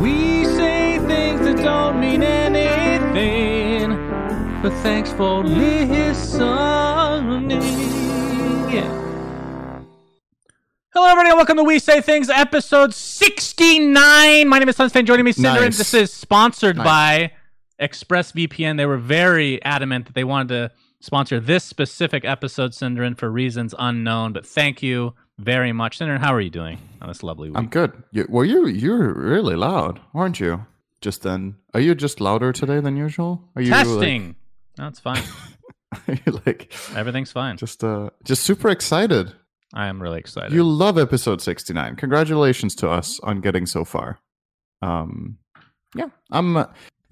We say things that don't mean anything, but thanks for listening. Yeah. Hello, everybody, and welcome to We Say Things, episode 69. My name is Sunstein. Joining me, Sindarin. Nice. This is sponsored by ExpressVPN. They were very adamant that they wanted to sponsor this specific episode, Sindarin, for reasons unknown, but thank you very much. Senator, how are you doing on this lovely week? I'm good. You're really loud, aren't you? Just then. Are you just louder today than usual? Are you testing? Like, no, it's fine. Are you like, everything's fine. Just super excited. I am really excited. You love episode 69. Congratulations to us on getting so far.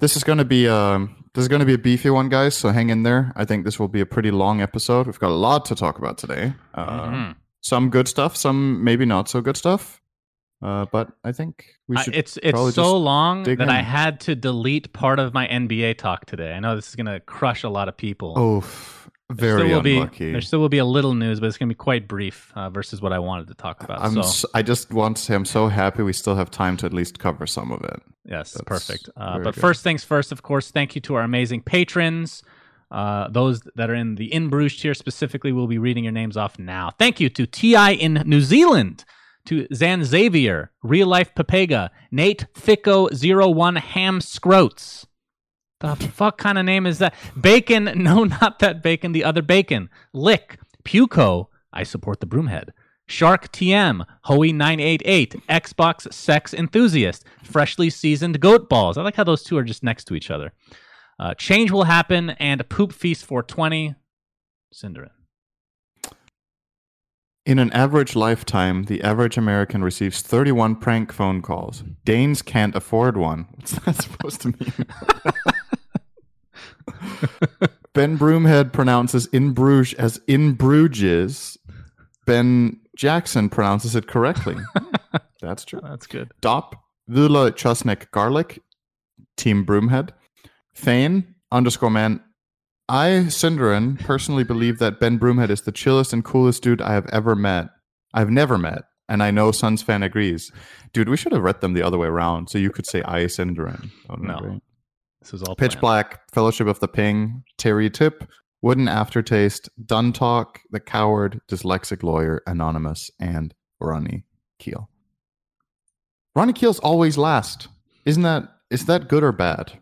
This is going to be a beefy one, guys, so hang in there. I think this will be a pretty long episode. We've got a lot to talk about today. Some good stuff, some maybe not so good stuff. But I think we should. It's so long that in. I had to delete part of my NBA talk today. I know this is going to crush a lot of people. Oh, very unlucky. There still will be a little news, but it's going to be quite brief versus what I wanted to talk about. I just want to say I'm so happy we still have time to at least cover some of it. Yes, that's perfect. But good. First things first, of course, thank you to our amazing patrons. Those that are in the In Bruges tier specifically, will be reading your names off now. Thank you to TI in New Zealand, to Zan Xavier, Real Life Papega, Nate Thicko01 Ham Scroats. The fuck kind of name is that? Bacon, no, not that bacon, the other bacon. Lick, Puco, I support the Broomhead. Shark TM, Hoey988, Xbox Sex Enthusiast, Freshly Seasoned Goat Balls. I like how those two are just next to each other. Change Will Happen and Poop Feast 420. Sindarin. In an average lifetime, the average American receives 31 prank phone calls. Danes can't afford one. What's that supposed to mean? Ben Broomhead pronounces In Bruges as In Bruges. Ben Jackson pronounces it correctly. That's true. That's good. Dop, Vula Chusnik Garlic, Team Broomhead. Thane _man. I, Sindarin, personally believe that Ben Broomhead is the chillest and coolest dude I have ever met. I've never met, and I know Suns fan agrees. Dude, we should have read them the other way around, so you could say I, Sindarin. No, agree. This was all Pitch planned. Black, Fellowship of the Ping, Terry Tip, Wooden Aftertaste, Dun Talk, The Coward, Dyslexic Lawyer, Anonymous, and Ronnie Keel. Ronnie Keel's always last. Is that good or bad?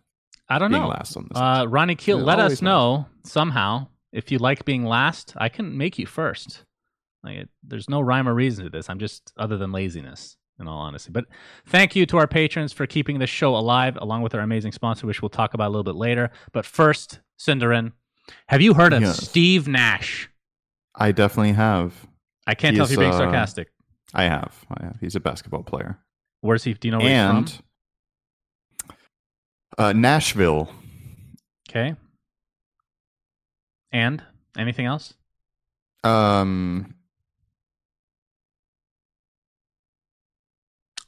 I don't know. Last on this Ronnie Keel, let us know somehow if you like being last. I can make you first. There's no rhyme or reason to this. I'm just other than laziness, in all honesty. But thank you to our patrons for keeping this show alive, along with our amazing sponsor, which we'll talk about a little bit later. But first, Sindarin, have you heard of Steve Nash? I definitely have. I can't tell if you're being sarcastic. I have. He's a basketball player. Where's he? Do you know where he's from? Nashville. Okay. And anything else? All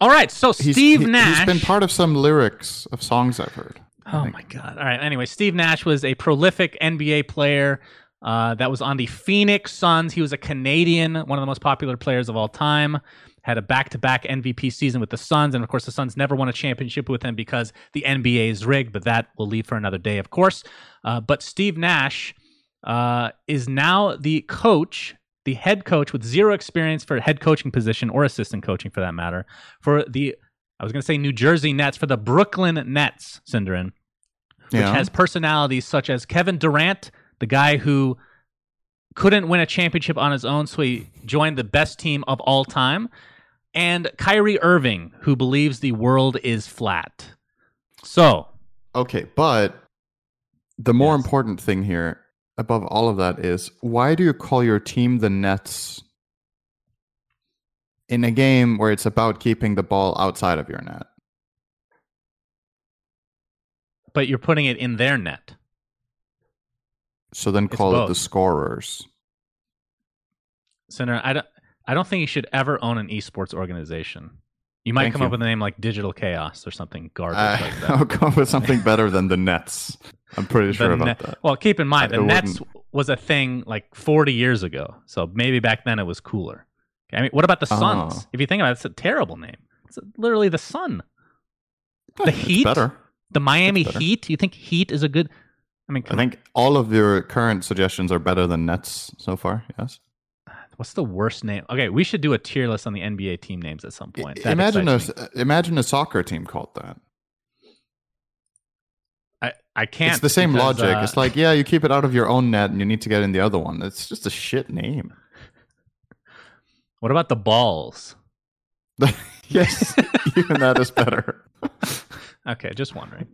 right. So Steve Nash. He's been part of some lyrics of songs I've heard. Oh my God. All right. Anyway, Steve Nash was a prolific NBA player that was on the Phoenix Suns. He was a Canadian, one of the most popular players of all time. Had a back-to-back MVP season with the Suns, and of course the Suns never won a championship with him because the NBA is rigged, but that will leave for another day, of course. But Steve Nash is now the head coach with zero experience for a head coaching position or assistant coaching for that matter, for New Jersey Nets, for the Brooklyn Nets, Sindarin, which has personalities such as Kevin Durant, the guy who couldn't win a championship on his own, so he joined the best team of all time, and Kyrie Irving, who believes the world is flat. So, okay, but the more important thing here, above all of that, is why do you call your team the Nets? in a game where it's about keeping the ball outside of your net. But you're putting it in their net. So then call it the scorers. Senator, I don't think you should ever own an esports organization. You might come up with a name like Digital Chaos or something garbage like that. I'll come up with something better than the Nets. I'm pretty sure about that. Well, keep in mind, the Nets was a thing like 40 years ago. So maybe back then it was cooler. Okay? I mean, what about the Suns? Oh. If you think about it, it's a terrible name. It's literally the Sun. The Heat? Better. The Miami Heat? You think Heat is a good... I mean, I think all of your current suggestions are better than Nets so far, yes. What's the worst name? Okay, we should do a tier list on the NBA team names at some point. Imagine a soccer team called that. I can't. It's the same logic. It's like, yeah, you keep it out of your own net and you need to get in the other one. It's just a shit name. What about the Balls? Yes, even that is better. Okay, just wondering.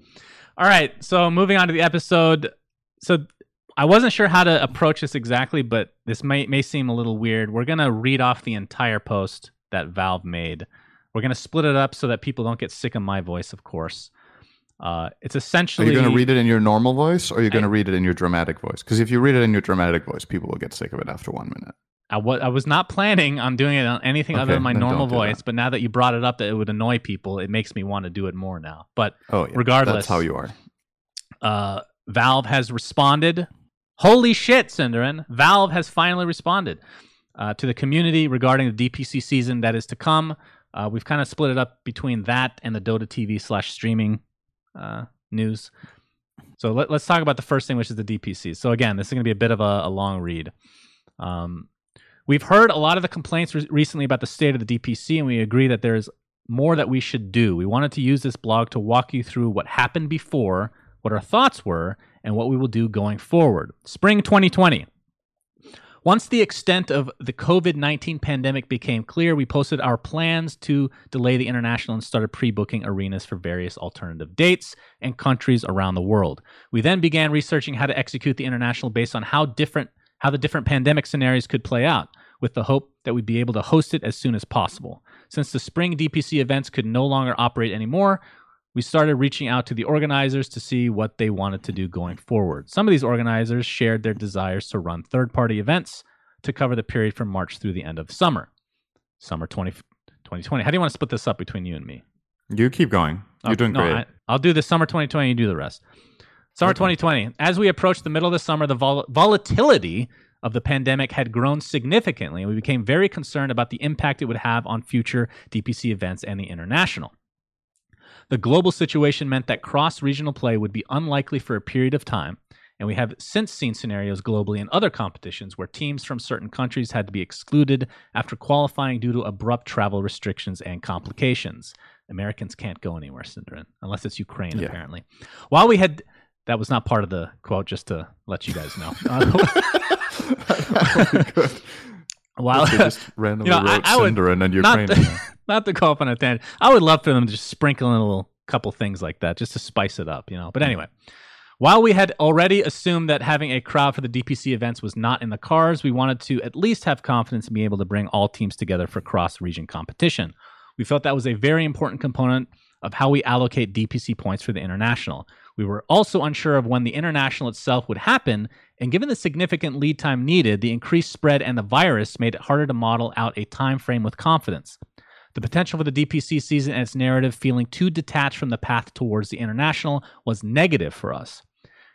All right, so moving on to the episode. So I wasn't sure how to approach this exactly, but this may seem a little weird. We're going to read off the entire post that Valve made. We're going to split it up so that people don't get sick of my voice, of course. It's essentially... Are you going to read it in your normal voice, or are you going to read it in your dramatic voice? Because if you read it in your dramatic voice, people will get sick of it after 1 minute. I was not planning on doing it on anything other than my normal voice, but now that you brought it up that it would annoy people, it makes me want to do it more now. But regardless... That's how you are. Valve has responded... Holy shit, Sindarin. Valve has finally responded to the community regarding the DPC season that is to come. We've kind of split it up between that and the Dota TV /streaming news. So let's talk about the first thing, which is the DPC. So again, this is going to be a bit of a long read. We've heard a lot of the complaints recently about the state of the DPC, and we agree that there's more that we should do. We wanted to use this blog to walk you through what happened before, what our thoughts were, and what we will do going forward. Spring 2020. Once the extent of the COVID-19 pandemic became clear, we posted our plans to delay the international and started pre-booking arenas for various alternative dates and countries around the world. We then began researching how to execute the international based on how the different pandemic scenarios could play out, with the hope that we'd be able to host it as soon as possible. Since the spring DPC events could no longer operate anymore, we started reaching out to the organizers to see what they wanted to do going forward. Some of these organizers shared their desires to run third-party events to cover the period from March through the end of summer. Summer 2020. How do you want to split this up between you and me? You keep going. You're doing great. I'll do the summer 2020, you do the rest. Summer 2020. As we approached the middle of the summer, the volatility of the pandemic had grown significantly, and we became very concerned about the impact it would have on future DPC events and the international. The global situation meant that cross-regional play would be unlikely for a period of time, and we have since seen scenarios globally in other competitions where teams from certain countries had to be excluded after qualifying due to abrupt travel restrictions and complications. Americans can't go anywhere, Sindarin, unless it's Ukraine, apparently. While we had... That was not part of the quote, just to let you guys know. Wow. Just randomly wrote Sindarin and Ukraine. Not to go off on a tangent. I would love for them to just sprinkle in a little couple things like that just to spice it up, But anyway, while we had already assumed that having a crowd for the DPC events was not in the cards, we wanted to at least have confidence and be able to bring all teams together for cross-region competition. We felt that was a very important component of how we allocate DPC points for the international. We were also unsure of when the international itself would happen, and given the significant lead time needed, the increased spread and the virus made it harder to model out a time frame with confidence. The potential for the DPC season and its narrative feeling too detached from the path towards the international was negative for us.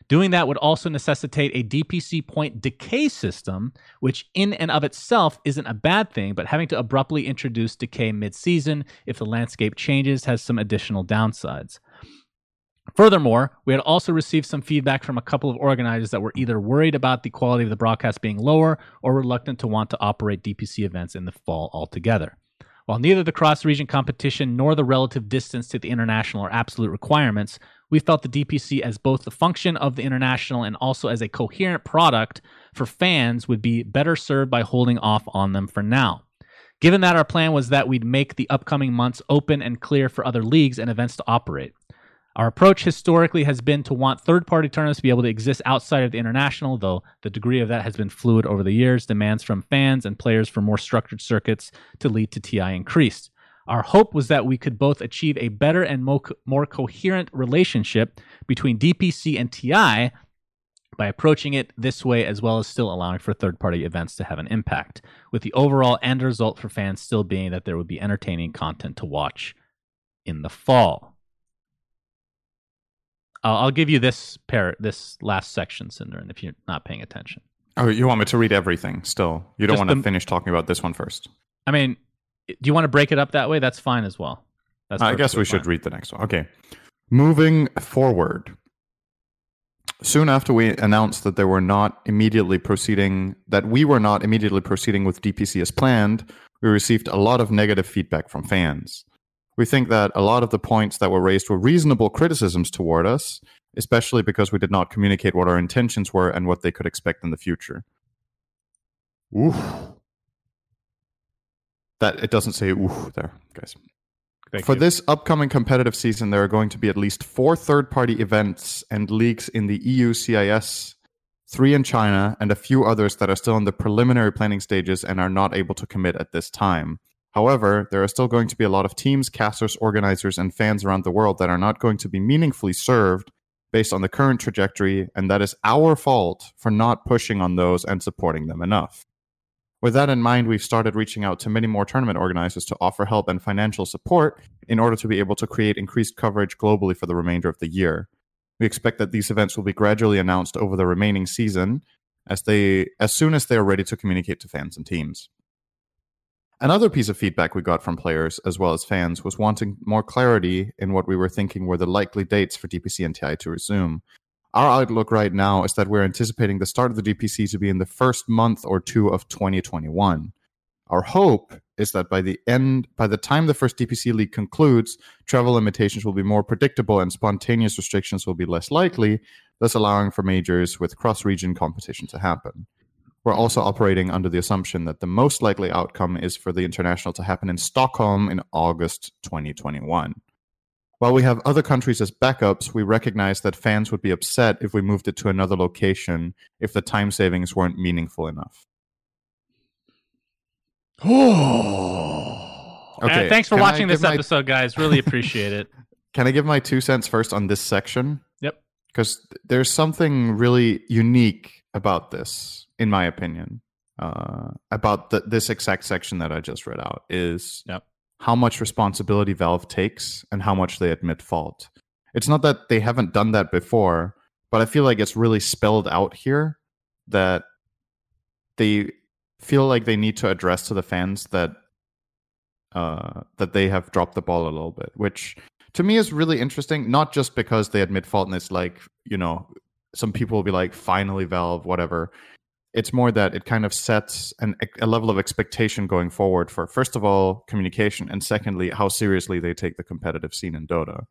Doing that would also necessitate a DPC point decay system, which in and of itself isn't a bad thing, but having to abruptly introduce decay mid-season if the landscape changes has some additional downsides. Furthermore, we had also received some feedback from a couple of organizers that were either worried about the quality of the broadcast being lower or reluctant to want to operate DPC events in the fall altogether. While neither the cross-region competition nor the relative distance to the international are absolute requirements, we felt the DPC as both the function of the international and also as a coherent product for fans would be better served by holding off on them for now. Given that our plan was that we'd make the upcoming months open and clear for other leagues and events to operate. Our approach historically has been to want third-party tournaments to be able to exist outside of the international, though the degree of that has been fluid over the years. Demands from fans and players for more structured circuits to lead to TI increased. Our hope was that we could both achieve a better and more coherent relationship between DPC and TI by approaching it this way, as well as still allowing for third-party events to have an impact, with the overall end result for fans still being that there would be entertaining content to watch in the fall. I'll give you this last section, Sindarin, if you're not paying attention. Oh, you want me to read everything still? You don't want to finish talking about this one first? I mean, do you want to break it up that way? That's fine as well. That's I guess we should read the next one. Okay. Moving forward. Soon after we announced that we were not immediately proceeding with DPC as planned, we received a lot of negative feedback from fans. We think that a lot of the points that were raised were reasonable criticisms toward us, especially because we did not communicate what our intentions were and what they could expect in the future. Oof. That it doesn't say oof there, guys. Thank you. This upcoming competitive season, there are going to be at least 4 third-party events and leagues in the EU CIS, 3 in China, and a few others that are still in the preliminary planning stages and are not able to commit at this time. However, there are still going to be a lot of teams, casters, organizers, and fans around the world that are not going to be meaningfully served based on the current trajectory, and that is our fault for not pushing on those and supporting them enough. With that in mind, we've started reaching out to many more tournament organizers to offer help and financial support in order to be able to create increased coverage globally for the remainder of the year. We expect that these events will be gradually announced over the remaining season as soon as they are ready to communicate to fans and teams. Another piece of feedback we got from players, as well as fans, was wanting more clarity in what we were thinking were the likely dates for DPC and TI to resume. Our outlook right now is that we're anticipating the start of the DPC to be in the first month or two of 2021. Our hope is that by the time the first DPC league concludes, travel limitations will be more predictable and spontaneous restrictions will be less likely, thus allowing for majors with cross-region competition to happen. We're also operating under the assumption that the most likely outcome is for the international to happen in Stockholm in August 2021. While we have other countries as backups, we recognize that fans would be upset if we moved it to another location if the time savings weren't meaningful enough. Okay, thanks for watching this episode, guys. Really appreciate it. Can I give my 2 cents first on this section? Yep. Because there's something really unique about this. In my opinion, about this exact section that I just read out is how much responsibility Valve takes and how much they admit fault. It's not that they haven't done that before, but I feel like it's really spelled out here that they feel like they need to address to the fans that that they have dropped the ball a little bit, which to me is really interesting, not just because they admit fault and it's like, you know, some people will be like, finally Valve, whatever. It's more that it kind of sets a level of expectation going forward for, first of all, communication, and secondly, how seriously they take the competitive scene in Dota.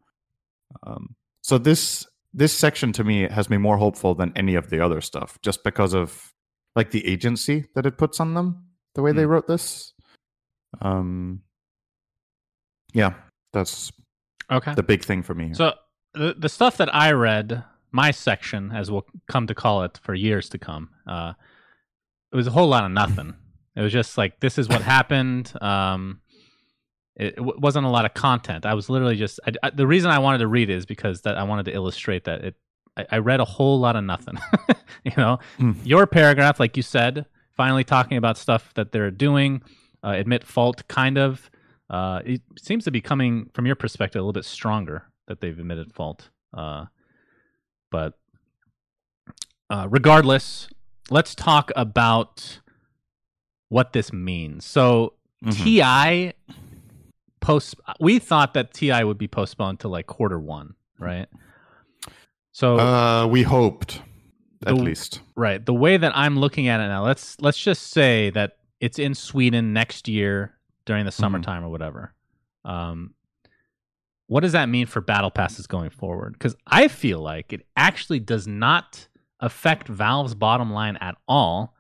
So this section to me has me more hopeful than any of the other stuff, just because of like the agency that it puts on them, the way they wrote this. Yeah, that's the big thing for me here. So the stuff that I read, my section, as we'll come to call it for years to come, it was a whole lot of nothing. It was just like, this is what happened. It wasn't a lot of content. I was literally just... the reason I wanted to read is because that I wanted to illustrate that I read a whole lot of nothing. You know, your paragraph, like you said, finally talking about stuff that they're doing, admit fault, kind of. It seems to be coming, from your perspective, a little bit stronger that they've admitted fault. But regardless... let's talk about what this means. So TI we thought that TI would be postponed to like Q1, right? So we hoped at least. Right. The way that I'm looking at it now, let's just say that it's in Sweden next year during the summertime or whatever. What does that mean for battle passes going forward? 'Cause I feel like it actually does not affect Valve's bottom line at all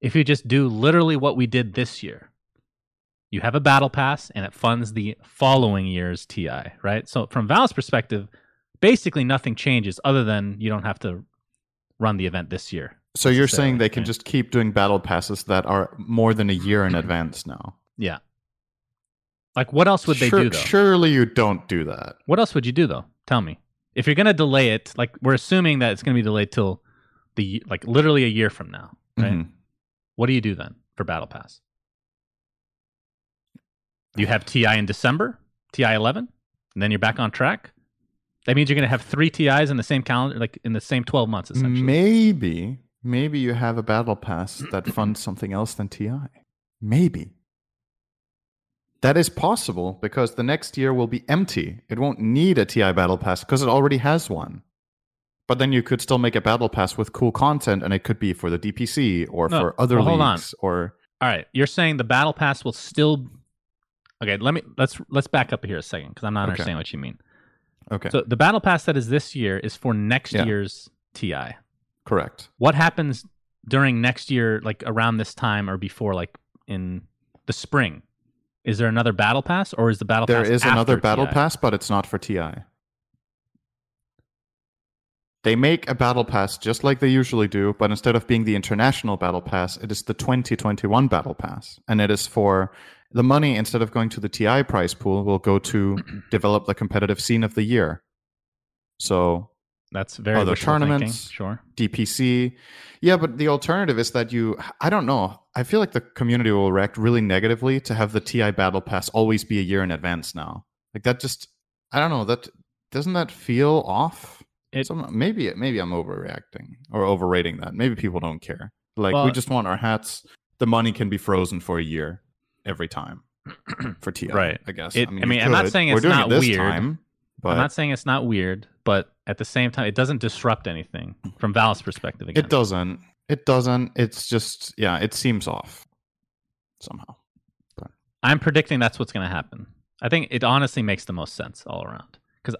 if you just do literally what we did this year. You have a battle pass and it funds the following year's TI, right? So from Valve's perspective, basically nothing changes other than you don't have to run the event this year. So you're saying they can just keep doing battle passes that are more than a year in advance now? Yeah. Like, what else would they do, though? Surely you don't do that. What else would you do, though? Tell me. If you're going to delay it, like, we're assuming that it's going to be delayed till the, like, literally a year from now, right? Mm-hmm. What do you do then for battle pass? You have TI in December, TI 11, and then you're back on track. That means you're going to have 3 TIs in the same calendar, like in the same 12 months, essentially. Maybe you have a battle pass that funds something else than TI. Maybe. That is possible because the next year will be empty. It won't need a TI battle pass because it already has one. But then you could still make a battle pass with cool content, and it could be for the DPC or for other leagues. All right, you're saying the battle pass will still. Okay, let's back up here a second because I'm not understanding what you mean. Okay. So the battle pass that is this year is for next year's TI. Correct. What happens during next year, like around this time or before, like in the spring? Is there another battle pass, or is the battle pass? There is another battle pass, but it's not for TI. They make a battle pass just like they usually do, but instead of being the international battle pass, it is the 2021 battle pass, and it is for the money. Instead of going to the TI prize pool, will go to develop the competitive scene of the year. So that's very other tournaments, sure. DPC, yeah. But the alternative is that I don't know. I feel like the community will react really negatively to have the TI battle pass always be a year in advance now. Like that, just I don't know. That doesn't that feel off? Maybe I'm overreacting or overrating that. Maybe people don't care. Like, we just want our hats. The money can be frozen for a year every time for TI, right? I guess. I'm not saying it's not weird. I'm not saying it's not weird, but at the same time, it doesn't disrupt anything from Valve's perspective. Again, it doesn't. It's just it seems off somehow. But I'm predicting that's what's going to happen. I think it honestly makes the most sense all around because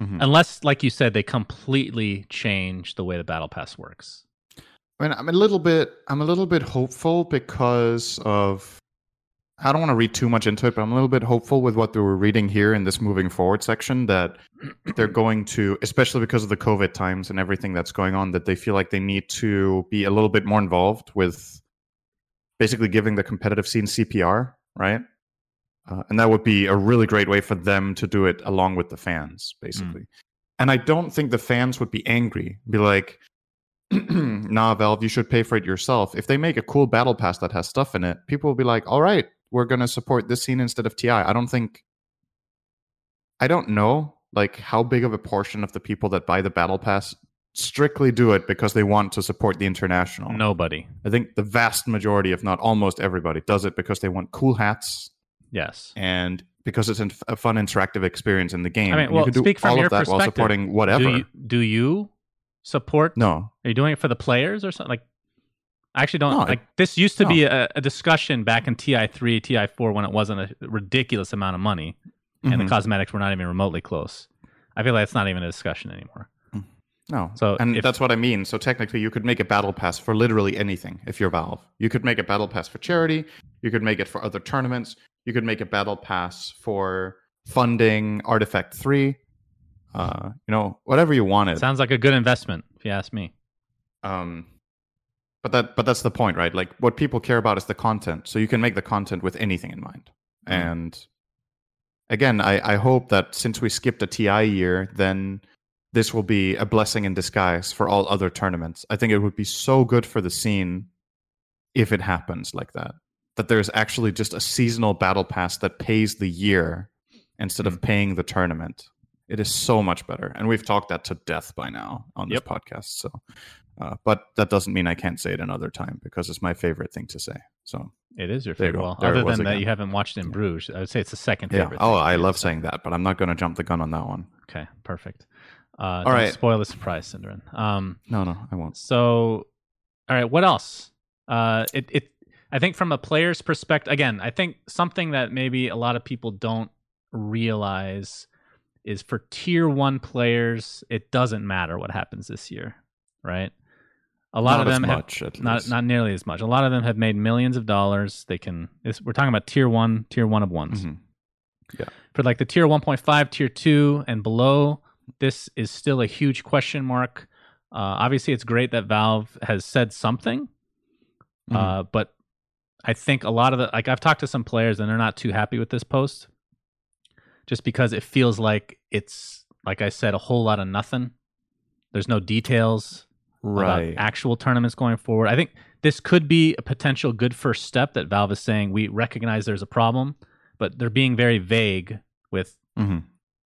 unless, like you said, they completely change the way the battle pass works. I mean, I'm a little bit hopeful because of. I don't want to read too much into it, but I'm a little bit hopeful with what they were reading here in this moving forward section that they're going to, especially because of the COVID times and everything that's going on, that they feel like they need to be a little bit more involved with basically giving the competitive scene CPR, right? And that would be a really great way for them to do it along with the fans, basically. Mm. And I don't think the fans would be angry, be like, nah, Valve, you should pay for it yourself. If they make a cool battle pass that has stuff in it, people will be like, all right, we're going to support this scene instead of TI. I don't know, like, how big of a portion of the people that buy the battle pass strictly do it because they want to support the international. Nobody. I think the vast majority, if not almost everybody, does it because they want cool hats. Yes. And because it's a fun interactive experience in the game. I mean, well, you can speak from your perspective while supporting whatever. Do you support? No. Are you doing it for the players or something? Like, I actually don't. No, this used to be a discussion back in TI3, TI4 when it wasn't a ridiculous amount of money, and the cosmetics were not even remotely close. I feel like it's not even a discussion anymore. No. So, that's what I mean. So technically, you could make a battle pass for literally anything if you're Valve. You could make a battle pass for charity. You could make it for other tournaments. You could make a battle pass for funding Artifact 3. Whatever you wanted. Sounds like a good investment, if you ask me. But that's the point, right? Like, what people care about is the content. So you can make the content with anything in mind. Mm-hmm. And again, I hope that since we skipped a TI year, then this will be a blessing in disguise for all other tournaments. I think it would be so good for the scene if it happens like that. That there's actually just a seasonal battle pass that pays the year instead of paying the tournament. It is so much better. And we've talked that to death by now on this podcast. So, but that doesn't mean I can't say it another time because it's my favorite thing to say. So it is your favorite. Well, other than that, you haven't watched In Bruges. I would say it's the second favorite. Oh, I love saying that, but I'm not going to jump the gun on that one. Okay, perfect. All right. Spoil the surprise, Sindarin. No, I won't. So, all right, what else? I think from a player's perspective, again, I think something that maybe a lot of people don't realize is for tier 1 players, it doesn't matter what happens this year, right? A lot of them have not nearly as much. A lot of them have made millions of dollars. We're talking about tier 1 of ones. Yeah. For like the tier 1.5, tier 2 and below, this is still a huge question mark. Obviously, it's great that Valve has said something, but I think a lot of the, I've talked to some players and they're not too happy with this post, just because it feels like it's, like I said, a whole lot of nothing. There's no details about actual tournaments going forward. I think this could be a potential good first step that Valve is saying, we recognize there's a problem, but they're being very vague with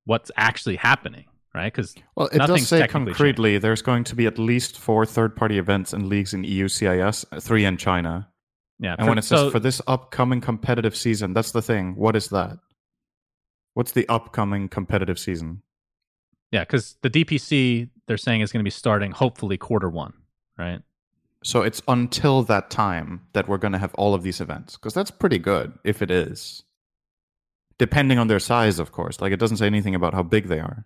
what's actually happening, right? Because well, it does say concretely changed. There's going to be at least 4 third-party events and leagues in EU CIS, 3 in China. Yeah, and when it says for this upcoming competitive season, that's the thing. What is that? What's the upcoming competitive season? Yeah, because the DPC, they're saying, is going to be starting hopefully Q1, right? So it's until that time that we're going to have all of these events, because that's pretty good if it is. Depending on their size, of course. Like, it doesn't say anything about how big they are.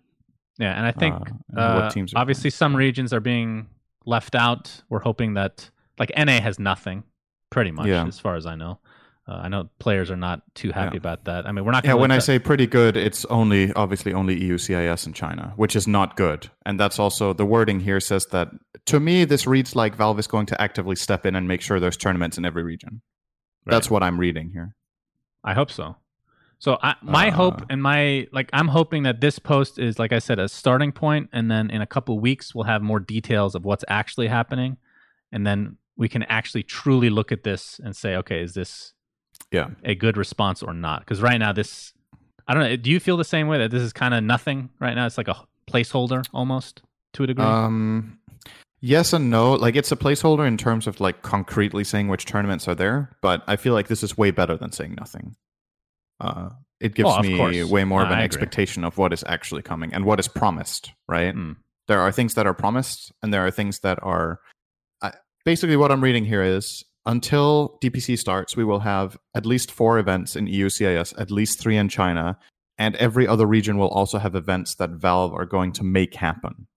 Yeah, and I think what teams are obviously playing. Some regions are being left out. We're hoping that, like, NA has nothing, pretty much, as far as I know. I know players are not too happy about that. I mean, we're not going to... Yeah, when I say pretty good, it's only, obviously, only EU CIS and China, which is not good. And that's also... The wording here says that, to me, this reads like Valve is going to actively step in and make sure there's tournaments in every region. Right. That's what I'm reading here. I hope so. So my hope and my... Like, I'm hoping that this post is, like I said, a starting point, and then in a couple weeks, we'll have more details of what's actually happening. And then we can actually truly look at this and say, okay, is this... Yeah, a good response or not? Because right now, this, I don't know. Do you feel the same way that this is kind of nothing right now? It's like a placeholder almost to a degree. Yes and no. Like, it's a placeholder in terms of like concretely saying which tournaments are there, but I feel like this is way better than saying nothing. It gives me way more of an expectation of what is actually coming and what is promised. Right? There are things that are promised, and there are things that are basically what I'm reading here is. Until DPC starts, we will have at least 4 events in EU CIS, at least 3 in China, and every other region will also have events that Valve are going to make happen.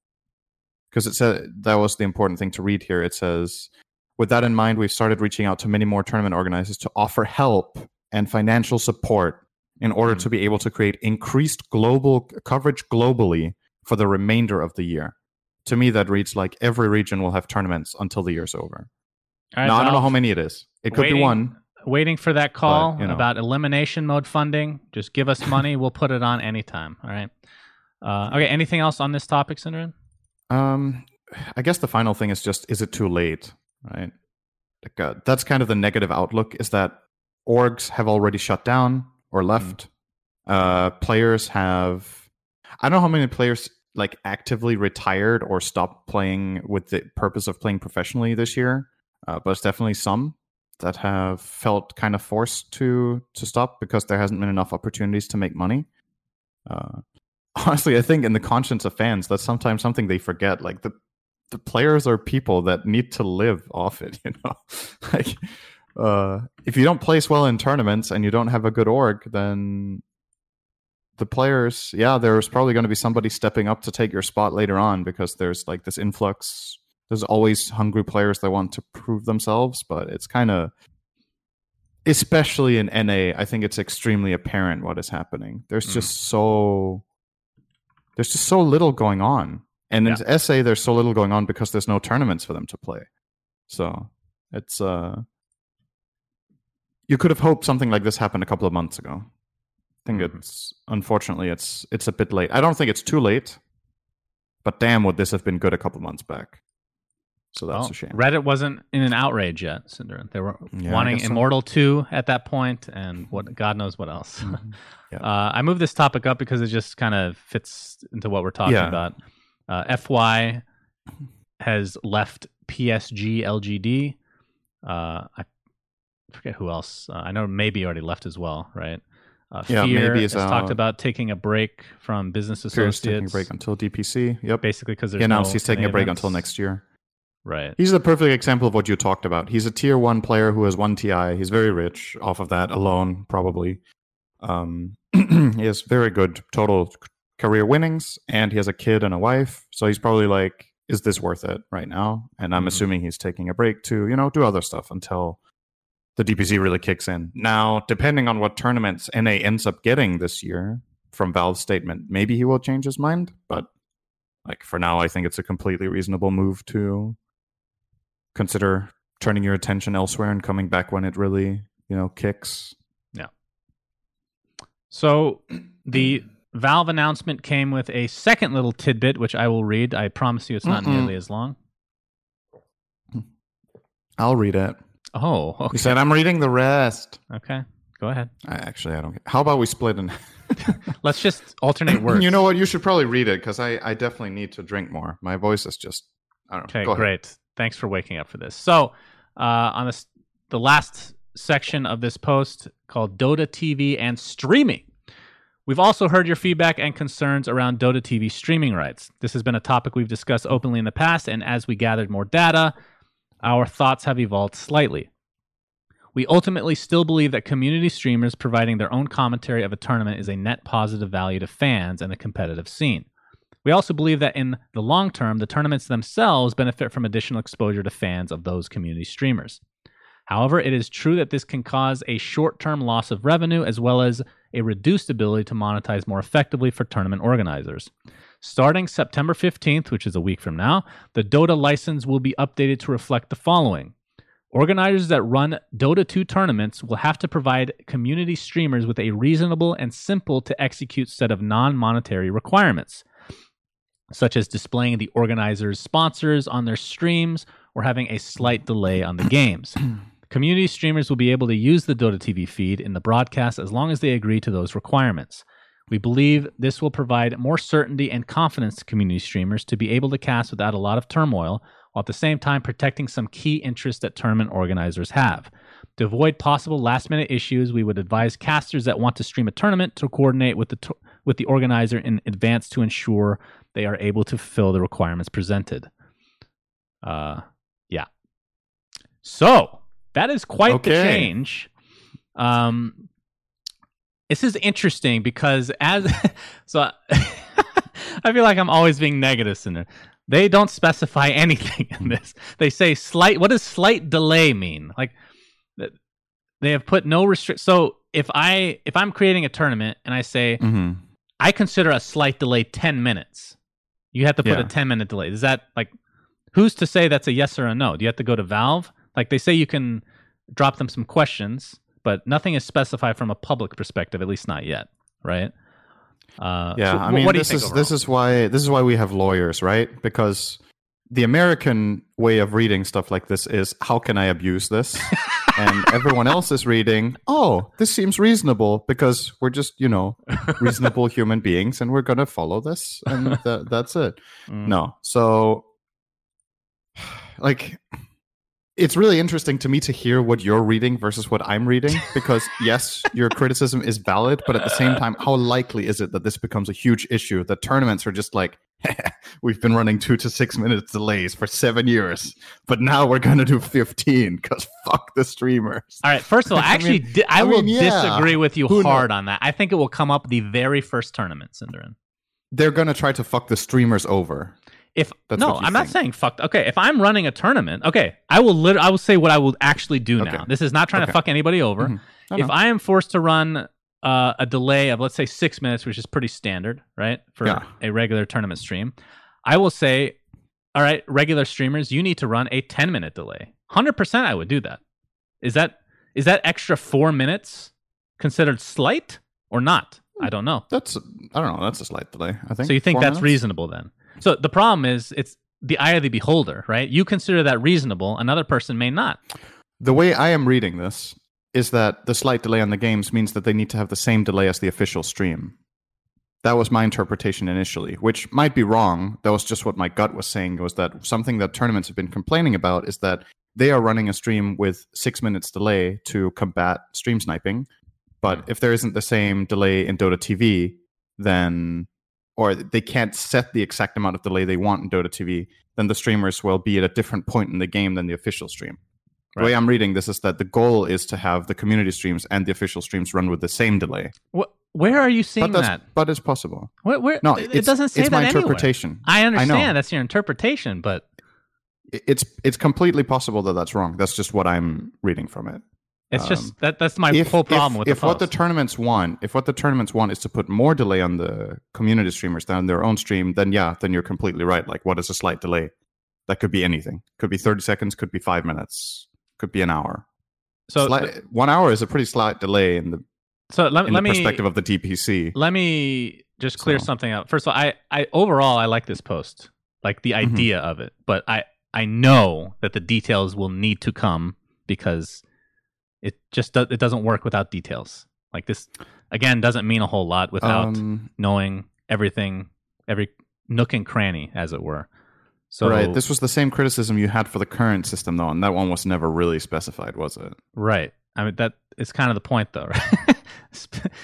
Because it said that was the important thing to read here. It says, with that in mind, we've started reaching out to many more tournament organizers to offer help and financial support in order to be able to create increased global coverage globally for the remainder of the year. To me, that reads like every region will have tournaments until the year's over. Right, no, I don't know how many it is. It could be 1. Waiting for that call about elimination mode funding. Just give us money. We'll put it on anytime. All right. Okay. Anything else on this topic, Sindarin? I guess the final thing is just, is it too late? Right. Like, that's kind of the negative outlook, is that orgs have already shut down or left. Players have... I don't know how many players like actively retired or stopped playing with the purpose of playing professionally this year. But it's definitely some that have felt kind of forced to stop because there hasn't been enough opportunities to make money. Honestly, I think in the conscience of fans, that's sometimes something they forget. Like, the players are people that need to live off it, you know? Like, if you don't place well in tournaments and you don't have a good org, then the players, there's probably going to be somebody stepping up to take your spot later on, because there's like this influx. There's always hungry players that want to prove themselves, but it's kind of, especially in NA, I think it's extremely apparent what is happening. There's just so little going on. And in SA, there's so little going on because there's no tournaments for them to play. So it's, you could have hoped something like this happened a couple of months ago. I think it's, unfortunately, it's a bit late. I don't think it's too late, but damn, would this have been good a couple months back. So that's a shame. Reddit wasn't in an outrage yet, Sindarin. They were wanting Immortal 2 at that point, and what God knows what else. I moved this topic up because it just kind of fits into what we're talking about. FY has left PSG LGD. I forget who else. I know Maybe already left as well, right? Fear has talked about taking a break from Business Associates. Taking a break until DPC. Yep. Basically, because there's no he's taking a break until next year. Right. He's the perfect example of what you talked about. He's a tier 1 player who has 1 TI. He's very rich off of that alone, probably. He has very good total career winnings, and he has a kid and a wife. So he's probably like, is this worth it right now? And I'm assuming he's taking a break to, do other stuff until the DPC really kicks in. Now, depending on what tournaments NA ends up getting this year from Valve's statement, maybe he will change his mind, but Like, for now, I think it's a completely reasonable move to consider turning your attention elsewhere and coming back when it really, you know, kicks. Yeah. So the Valve announcement came with a second little tidbit, which I will read. I promise you it's not nearly as long. I'll read it. Oh, okay. You said I'm reading the rest. Okay, go ahead. I don't. How about we split in? Let's just alternate words. You know what? You should probably read it because I definitely need to drink more. My voice is just, I don't know. Okay, go great. Ahead. Thanks for waking up for this. So on this, the last section of this post called Dota TV and Streaming. We've also heard your feedback and concerns around Dota TV streaming rights. This has been a topic we've discussed openly in the past, and as we gathered more data, our thoughts have evolved slightly. We ultimately still believe that community streamers providing their own commentary of a tournament is a net positive value to fans and the competitive scene. We also believe that in the long term, the tournaments themselves benefit from additional exposure to fans of those community streamers. However, it is true that this can cause a short-term loss of revenue as well as a reduced ability to monetize more effectively for tournament organizers. Starting September 15th, which is a week from now, the Dota license will be updated to reflect the following. Organizers that run Dota 2 tournaments will have to provide community streamers with a reasonable and simple to execute set of non-monetary requirements, such as displaying the organizer's sponsors on their streams or having a slight delay on the games. Community streamers will be able to use the Dota TV feed in the broadcast as long as they agree to those requirements. We believe this will provide more certainty and confidence to community streamers to be able to cast without a lot of turmoil, while at the same time protecting some key interests that tournament organizers have. To avoid possible last-minute issues, we would advise casters that want to stream a tournament to coordinate with the organizer in advance to ensure they are able to fulfill the requirements presented. Yeah. So... that is quite the change. This is interesting because as... so I feel like I'm always being negative in there. They don't specify anything in this. They say slight... what does slight delay mean? Like, they have put no restrict... so if I'm creating a tournament and I say, I consider a slight delay 10 minutes, you have to put a 10-minute delay. Is that like... who's to say that's a yes or a no? Do you have to go to Valve? Like, they say you can drop them some questions, but nothing is specified from a public perspective, at least not yet, right? So, I mean, what do you think overall? This is why we have lawyers, right? Because the American way of reading stuff like this is, how can I abuse this? And everyone else is reading, oh, this seems reasonable because we're just, you know, reasonable human beings and we're going to follow this, and that's it. No. So, like... it's really interesting to me to hear what you're reading versus what I'm reading, because yes, your criticism is valid, but at the same time, how likely is it that this becomes a huge issue? That tournaments are just like, we've been running 2 to 6 minutes delays for 7 years, but now we're going to do 15 because fuck the streamers. All right. First of all, I will disagree with you hard on that. I think it will come up the very first tournament, Sindarin. They're going to try to fuck the streamers over. I'm not saying fucked. Okay, if I'm running a tournament, okay, I will say what I will actually do now. This is not trying to fuck anybody over. If I am forced to run a delay of, let's say, 6 minutes, which is pretty standard, right, for a regular tournament stream, I will say, all right, regular streamers, you need to run a 10-minute delay. 100% I would do that. Is that extra 4 minutes considered slight or not? I don't know. That's a slight delay, I think. So you think that's reasonable then? So the problem is, it's the eye of the beholder, right? You consider that reasonable. Another person may not. The way I am reading this is that the slight delay on the games means that they need to have the same delay as the official stream. That was my interpretation initially, which might be wrong. That was just what my gut was saying, was that something that tournaments have been complaining about is that they are running a stream with 6 minutes delay to combat stream sniping. But if there isn't the same delay in Dota TV, then... or they can't set the exact amount of delay they want in Dota TV, then the streamers will be at a different point in the game than the official stream. Right. The way I'm reading this is that the goal is to have the community streams and the official streams run with the same delay. Where are you seeing that? But it's possible. No, it doesn't say that anywhere. It's my interpretation. I understand that's your interpretation, but... it's completely possible that that's wrong. That's just what I'm reading from it. It's just that's my whole problem with the post. If what the tournaments want is to put more delay on the community streamers than on their own stream, then you're completely right. Like, what is a slight delay? That could be anything. Could be 30 seconds. Could be 5 minutes. Could be an hour. So 1 hour is a pretty slight delay in the perspective of the DPC. Let me just clear something up. First of all, I like this post, like the idea of it, but I know that the details will need to come because it doesn't work without details. Like, this again doesn't mean a whole lot without knowing everything, every nook and cranny, as it were. So right, this was the same criticism you had for the current system, though, and that one was never really specified, was it? Right. I mean, that is kind of the point, though. Right?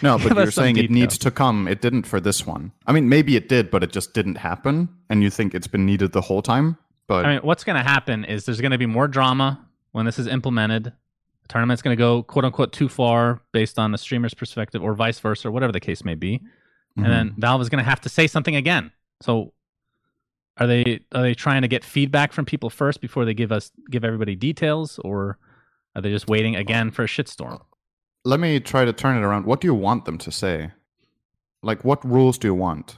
No, but you're saying it needs to come. It didn't for this one. I mean, maybe it did, but it just didn't happen, and you think it's been needed the whole time. But I mean, what's going to happen is there's going to be more drama when this is implemented. The tournament's going to go, quote unquote, too far based on the streamer's perspective, or vice versa, or whatever the case may be. Mm-hmm. And then Valve is going to have to say something again. So are they trying to get feedback from people first before they give everybody details, or are they just waiting again for a shitstorm? Let me try to turn it around. What do you want them to say? Like, what rules do you want?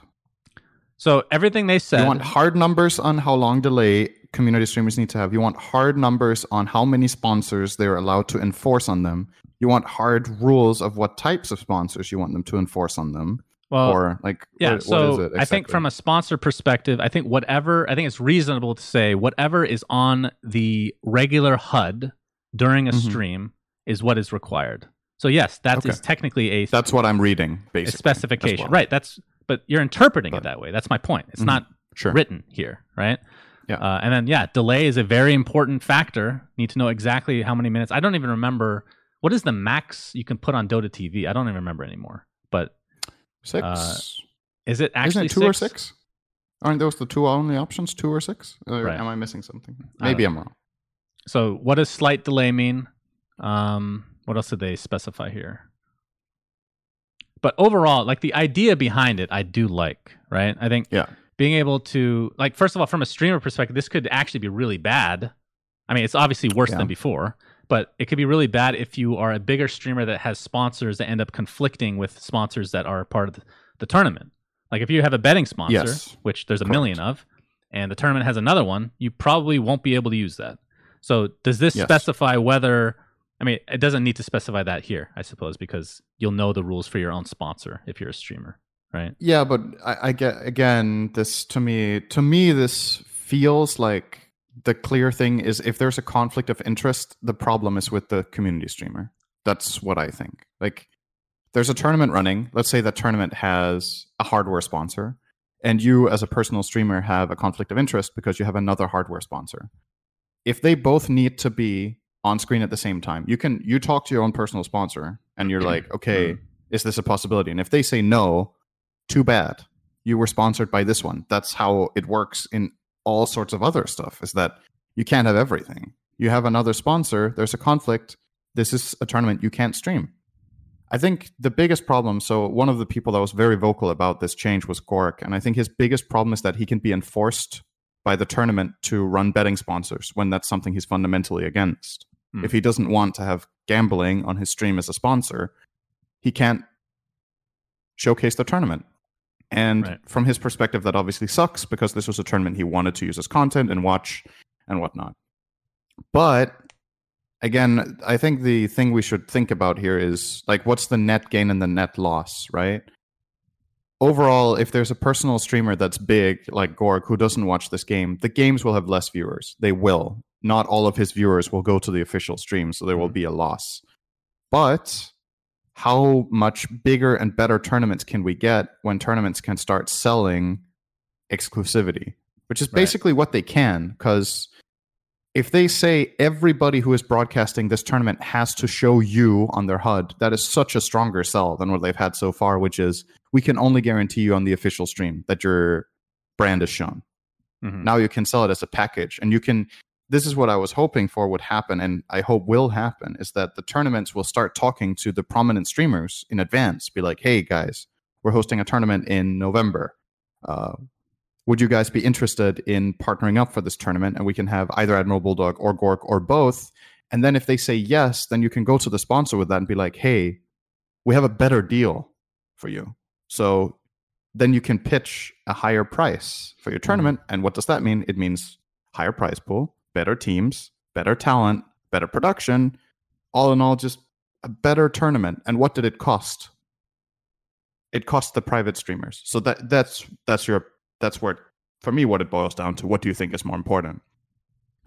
So everything they said. You want hard numbers on how long delay community streamers need to have. You want hard numbers on how many sponsors they're allowed to enforce on them. You want hard rules of what types of sponsors you want them to enforce on them. Well, or like, yeah, what is it exactly? I think from a sponsor perspective, I think it's reasonable to say whatever is on the regular HUD during a stream is what is required. So yes, that is technically that's what I'm reading, basically. A specification. That's right. But you're interpreting it that way. That's my point. It's not written here, right? Yeah. And then, delay is a very important factor. Need to know exactly how many minutes. I don't even remember. What is the max you can put on Dota TV? I don't even remember anymore. But 6? Is it actually Isn't it 2 six? Or 6? Aren't those the two only options, 2 or 6? Right. Am I missing something? Maybe I'm wrong. So what does slight delay mean? What else did they specify here? But overall, like, the idea behind it, I do like, right? I think... Yeah. Being able to, like, first of all, from a streamer perspective, this could actually be really bad. I mean, it's obviously worse than before, but it could be really bad if you are a bigger streamer that has sponsors that end up conflicting with sponsors that are part of the tournament. Like, if you have a betting sponsor, which there's a million of, and the tournament has another one, you probably won't be able to use that. So does this specify whether, I mean, it doesn't need to specify that here, I suppose, because you'll know the rules for your own sponsor if you're a streamer. Right. Yeah, but I get, again, this to me this feels like the clear thing is if there's a conflict of interest, the problem is with the community streamer. That's what I think. Like, there's a tournament running. Let's say that tournament has a hardware sponsor, and you as a personal streamer have a conflict of interest because you have another hardware sponsor. If they both need to be on screen at the same time, you talk to your own personal sponsor and you're like, okay, is this a possibility? And if they say no, too bad. You were sponsored by this one. That's how it works in all sorts of other stuff, is that you can't have everything. You have another sponsor. There's a conflict. This is a tournament you can't stream. I think the biggest problem, so one of the people that was very vocal about this change was Gork, and I think his biggest problem is that he can be enforced by the tournament to run betting sponsors when that's something he's fundamentally against. If he doesn't want to have gambling on his stream as a sponsor, he can't showcase the tournament. And from his perspective, that obviously sucks because this was a tournament he wanted to use as content and watch and whatnot. But again, I think the thing we should think about here is, like, what's the net gain and the net loss, right? Overall, if there's a personal streamer that's big, like Gorg, who doesn't watch this game, the games will have less viewers. They will. Not all of his viewers will go to the official stream, so there will be a loss. But how much bigger and better tournaments can we get when tournaments can start selling exclusivity, which is basically what they can, because if they say everybody who is broadcasting this tournament has to show you on their HUD, that is such a stronger sell than what they've had so far, which is we can only guarantee you on the official stream that your brand is shown. Now you can sell it as a package, and you can... This is what I was hoping for would happen, and I hope will happen, is that the tournaments will start talking to the prominent streamers in advance. Be like, hey, guys, we're hosting a tournament in November. Would you guys be interested in partnering up for this tournament? And we can have either Admiral Bulldog or Gork or both And then if they say yes, then you can go to the sponsor with that and be like, hey, we have a better deal for you. So then you can pitch a higher price for your tournament. And what does that mean? It means higher prize pool, better teams, better talent, better production. All in all, just a better tournament. And what did it cost? It cost the private streamers. So that's where, for me, what it boils down to. What do you think is more important?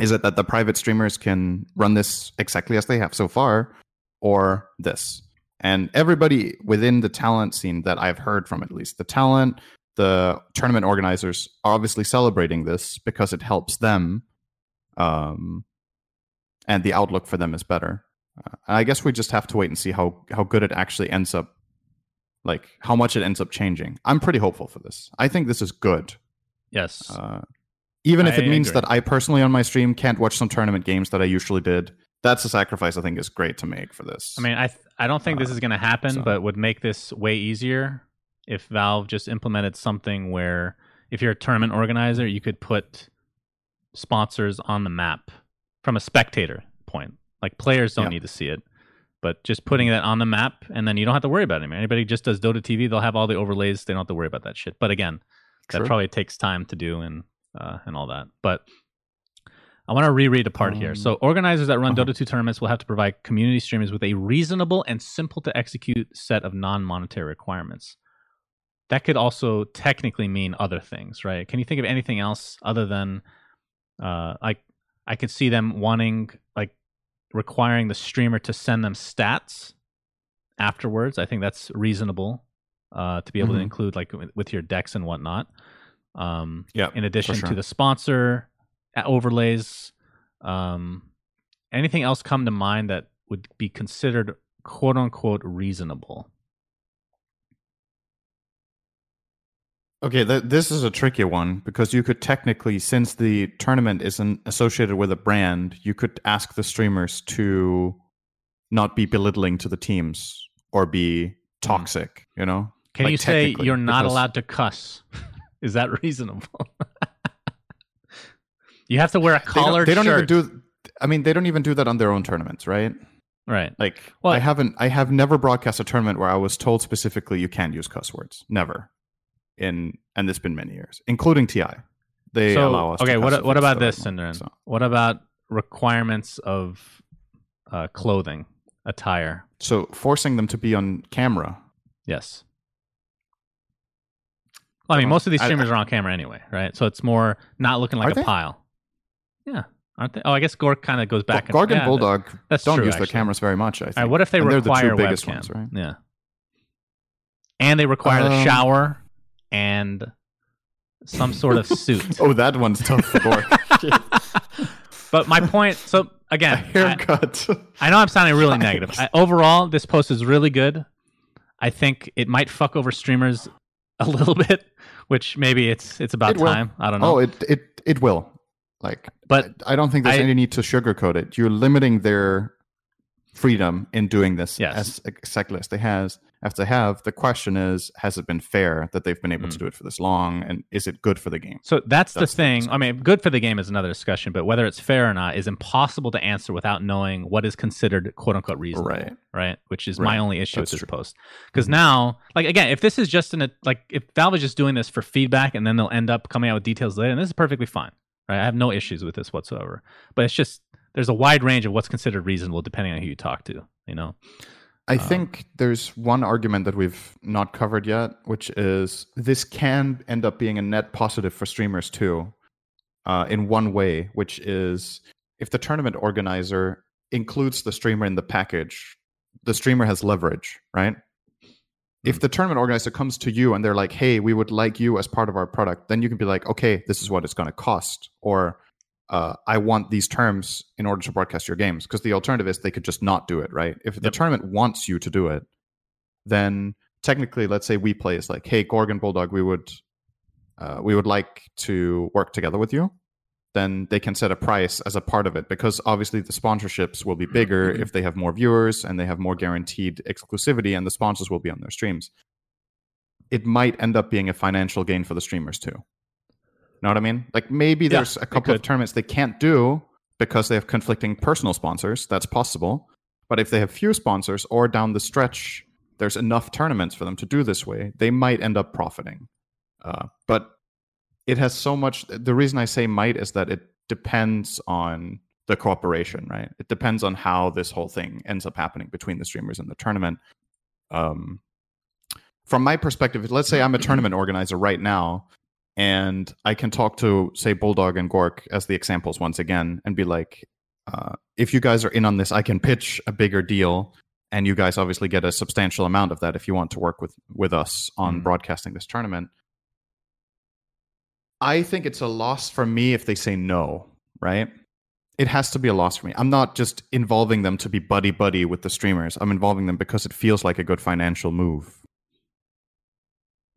Is it that the private streamers can run this exactly as they have so far, or this? And everybody within the talent scene that I've heard from, at least the talent, the tournament organizers, are obviously celebrating this because it helps them, and the outlook for them is better. I guess we just have to wait and see how good it actually ends up, like how much it ends up changing. I'm pretty hopeful for this. I think this is good. Yes. Even if it means that I personally on my stream can't watch some tournament games that I usually did, that's a sacrifice I think is great to make for this. I mean, I don't think this is going to happen, but would make this way easier if Valve just implemented something where if you're a tournament organizer, you could put sponsors on the map from a spectator point. Like players don't need to see it, but just putting that on the map, and then you don't have to worry about it anymore. Anybody just does Dota TV, they'll have all the overlays. They don't have to worry about that shit. But again, that probably takes time to do and all that. But I want to reread a part here. So organizers that run Dota 2 tournaments will have to provide community streamers with a reasonable and simple to execute set of non-monetary requirements. That could also technically mean other things, right? Can you think of anything else other than I could see them wanting, like, requiring the streamer to send them stats afterwards. I think that's reasonable to be able to include, like, with your decks and whatnot. In addition to the sponsor overlays, anything else come to mind that would be considered "quote unquote" reasonable? Okay, this is a tricky one because you could technically, since the tournament isn't associated with a brand, you could ask the streamers to not be belittling to the teams or be toxic. You know, can you say you're not allowed to cuss? Is that reasonable? You have to wear a collared shirt. They don't even do that on their own tournaments, right? Right. Like, well, I have never broadcast a tournament where I was told specifically you can't use cuss words. Never. And it's been many years, including TI. They allow us. Okay. What about this, Sindarin? So. What about requirements of clothing, attire? So forcing them to be on camera. Yes. Well, I mean, most of these streamers are on camera anyway, right? So it's more not looking like a pile. Yeah, aren't they? Oh, I guess Gorg kind of goes back. Gorg and Bulldog don't use their cameras very much, I think. All right, what if they require the two biggest ones, right? Yeah. And they require the shower and some sort of suit. Oh, that one's tough for Gorg. But my point, so again, haircut. I know I'm sounding really negative. Overall, this post is really good. I think it might fuck over streamers a little bit, which maybe it's about time. I don't know. Oh, it will. Like, but I don't think there's any need to sugarcoat it. You're limiting their freedom in doing this as exactly as they have. The question is, has it been fair that they've been able to do it for this long? And is it good for the game? So that's the thing. I mean, good for the game is another discussion, but whether it's fair or not is impossible to answer without knowing what is considered quote unquote reasonable. Right. Which is my only issue with this post. Because now, like, again, if this is just if Valve is just doing this for feedback and then they'll end up coming out with details later, and this is perfectly fine. Right? I have no issues with this whatsoever. But it's just, there's a wide range of what's considered reasonable depending on who you talk to, you know? I think there's one argument that we've not covered yet, which is this can end up being a net positive for streamers too, in one way, which is if the tournament organizer includes the streamer in the package, the streamer has leverage, right? If the tournament organizer comes to you and they're like, hey, we would like you as part of our product, then you can be like, okay, this is what it's going to cost, or I want these terms in order to broadcast your games. Because the alternative is they could just not do it, right? If the tournament wants you to do it, then technically, let's say WePlay is like, hey, Gorgon Bulldog, we would like to work together with you. Then they can set a price as a part of it, because obviously the sponsorships will be bigger if they have more viewers and they have more guaranteed exclusivity, and the sponsors will be on their streams. It might end up being a financial gain for the streamers too. Know what I mean? Like, maybe there's a couple of tournaments they can't do because they have conflicting personal sponsors. That's possible. But if they have few sponsors, or down the stretch, there's enough tournaments for them to do this way, they might end up profiting. But it has so much... The reason I say might is that it depends on the cooperation, right? It depends on how this whole thing ends up happening between the streamers and the tournament. From my perspective, let's say I'm a tournament organizer right now, and I can talk to, say, Bulldog and Gork as the examples once again, and be like, if you guys are in on this, I can pitch a bigger deal, and you guys obviously get a substantial amount of that if you want to work with us on broadcasting this tournament. I think it's a loss for me if they say no, right? It has to be a loss for me. I'm not just involving them to be buddy-buddy with the streamers. I'm involving them because it feels like a good financial move.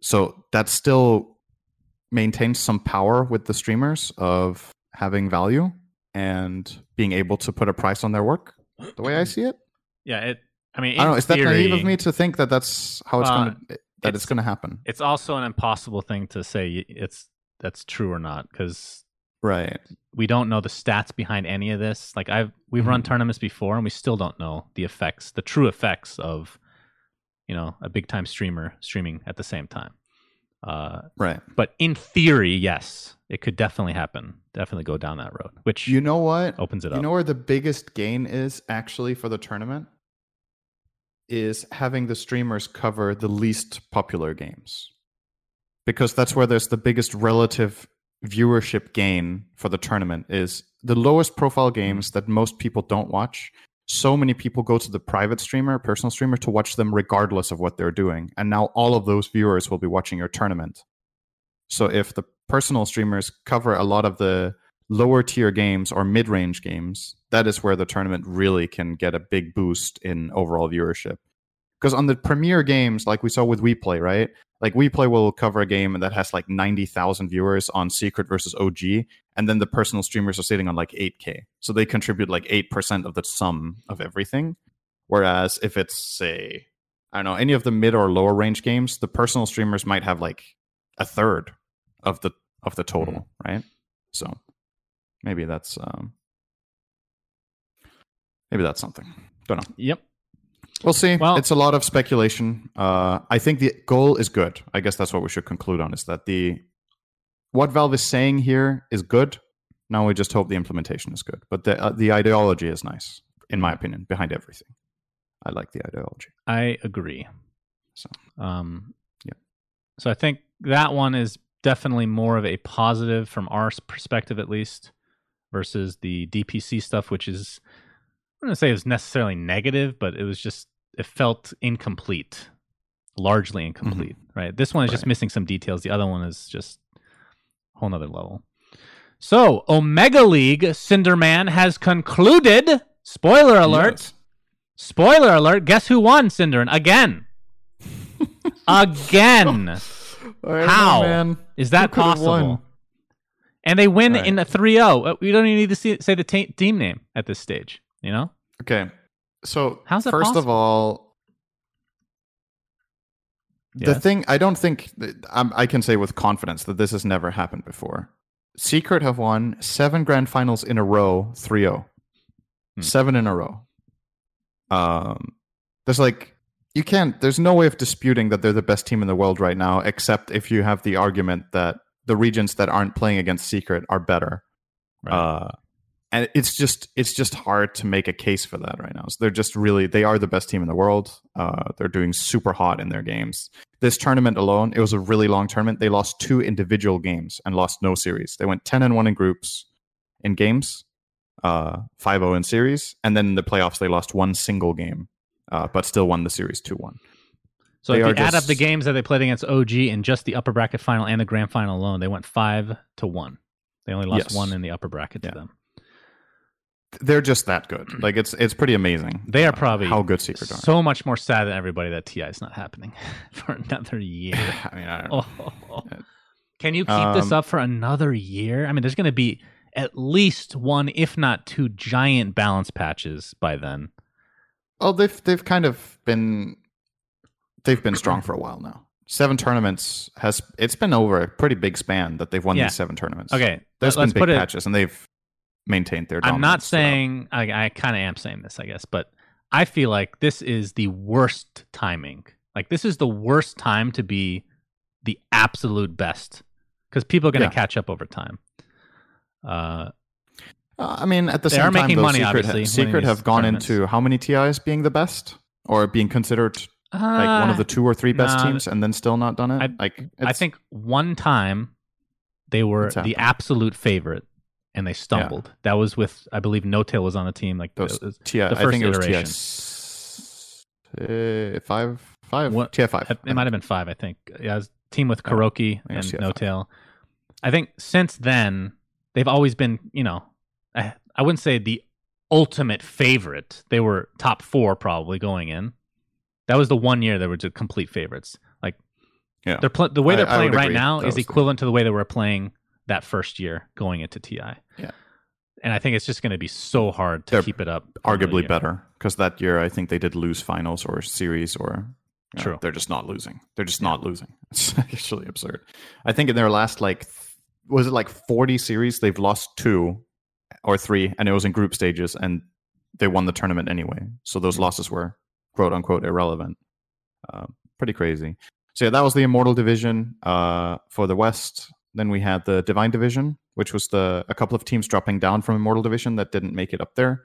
So that still maintains some power with the streamers of having value and being able to put a price on their work, the way I see it. Yeah, I don't know. Is that naive of me to think that that's how it's going to happen? It's also an impossible thing to say that's true or not, because right, we don't know the stats behind any of this. Like we've run tournaments before, and we still don't know the effects, the true effects of, you know, a big time streamer streaming at the same time. Right. But in theory, yes, it could definitely happen. Definitely go down that road, which, you know what, opens it up. You know where the biggest gain is actually for the tournament is having the streamers cover the least popular games, because that's where there's the biggest relative viewership gain for the tournament is the lowest profile games that most people don't watch. So many people go to the private streamer, personal streamer, to watch them regardless of what they're doing. And now all of those viewers will be watching your tournament. So if the personal streamers cover a lot of the lower tier games or mid-range games, that is where the tournament really can get a big boost in overall viewership. Because on the premier games, like we saw with WePlay, right? Like WePlay will cover a game that has like 90,000 viewers on Secret versus OG, and then the personal streamers are sitting on like 8K. So they contribute like 8% of the sum of everything. Whereas if it's, say, I don't know, any of the mid or lower range games, the personal streamers might have like a third of the total, right? So maybe that's something. Don't know. Yep. We'll see. Well, it's a lot of speculation. I think the goal is good. I guess that's what we should conclude on, is that what Valve is saying here is good. Now we just hope the implementation is good. But the ideology is nice, in my opinion, behind everything. I like the ideology. I agree. So, yeah. So I think that one is definitely more of a positive from our perspective, at least, versus the DPC stuff, which is... I'm not going to say it was necessarily negative, but it was just, it felt incomplete, largely incomplete, right? This one is just missing some details. The other one is just a whole nother level. So, Omega League Cinderman has concluded. Spoiler alert. Yes. Spoiler alert. Guess who won, Sindarin? Again. Again. Oh, how is that possible? And they win in a 3-0. We don't even need to say the team name at this stage. You know? Okay. So, first of all, the thing, I don't think, I can say with confidence that this has never happened before. Secret have won 7 grand finals in a row, 3-0. 7 in a row. There's no way of disputing that they're the best team in the world right now, except if you have the argument that the regions that aren't playing against Secret are better. Right. And it's just hard to make a case for that right now. So they are the best team in the world. They're doing super hot in their games. This tournament alone, it was a really long tournament. They lost 2 individual games and lost no series. They went 10-1 in groups in games, 5-0 in series. And then in the playoffs, they lost 1 single game, but still won the series 2-1. So if you add up the games that they played against OG in just the upper bracket final and the grand final alone, they went 5-1. They only lost 1 in the upper bracket to them. They're just that good. Like it's pretty amazing. They are probably how good Secret are. So much more sad than everybody that TI is not happening for another year. I mean, I don't know. Can you keep this up for another year? I mean, there's going to be at least 1, if not 2, giant balance patches by then. Oh, they've been strong for a while now. 7 tournaments it's been over a pretty big span that they've won these 7 tournaments. Okay, there's been big patches, and they've. maintained their dominance. I'm not saying, I kind of am saying this, I guess, but I feel like this is the worst timing. Like, this is the worst time to be the absolute best, because people are going to catch up over time. I mean, at the same time, they are making money, obviously. Secret have gone into how many TIs being the best or being considered like one of the 2 or 3 best teams, and then still not done it. I think one time they were the absolute favorite and they stumbled. That was with, I believe, No Tail was on the team. Like the first iteration. TI five. It might have been 5. I think. Yeah, it was a team with Kuroki and No Tail. I think since then they've always been, you know, I wouldn't say the ultimate favorite. They were top 4 probably going in. That was the one year they were just complete favorites. Like, the way they're playing right now is equivalent to the way they were playing that first year going into TI. Yeah, and I think it's just going to be so hard to keep it up. Arguably better, because that year I think they did lose finals or series or. True. They're just not losing. They're just not losing. It's actually absurd. I think in their last was it 40 series? They've lost 2 or 3, and it was in group stages, and they won the tournament anyway. So those losses were quote unquote irrelevant. Pretty crazy. So yeah, that was the Immortal Division for the West. Then we had the Divine Division, which was a couple of teams dropping down from Immortal Division that didn't make it up there.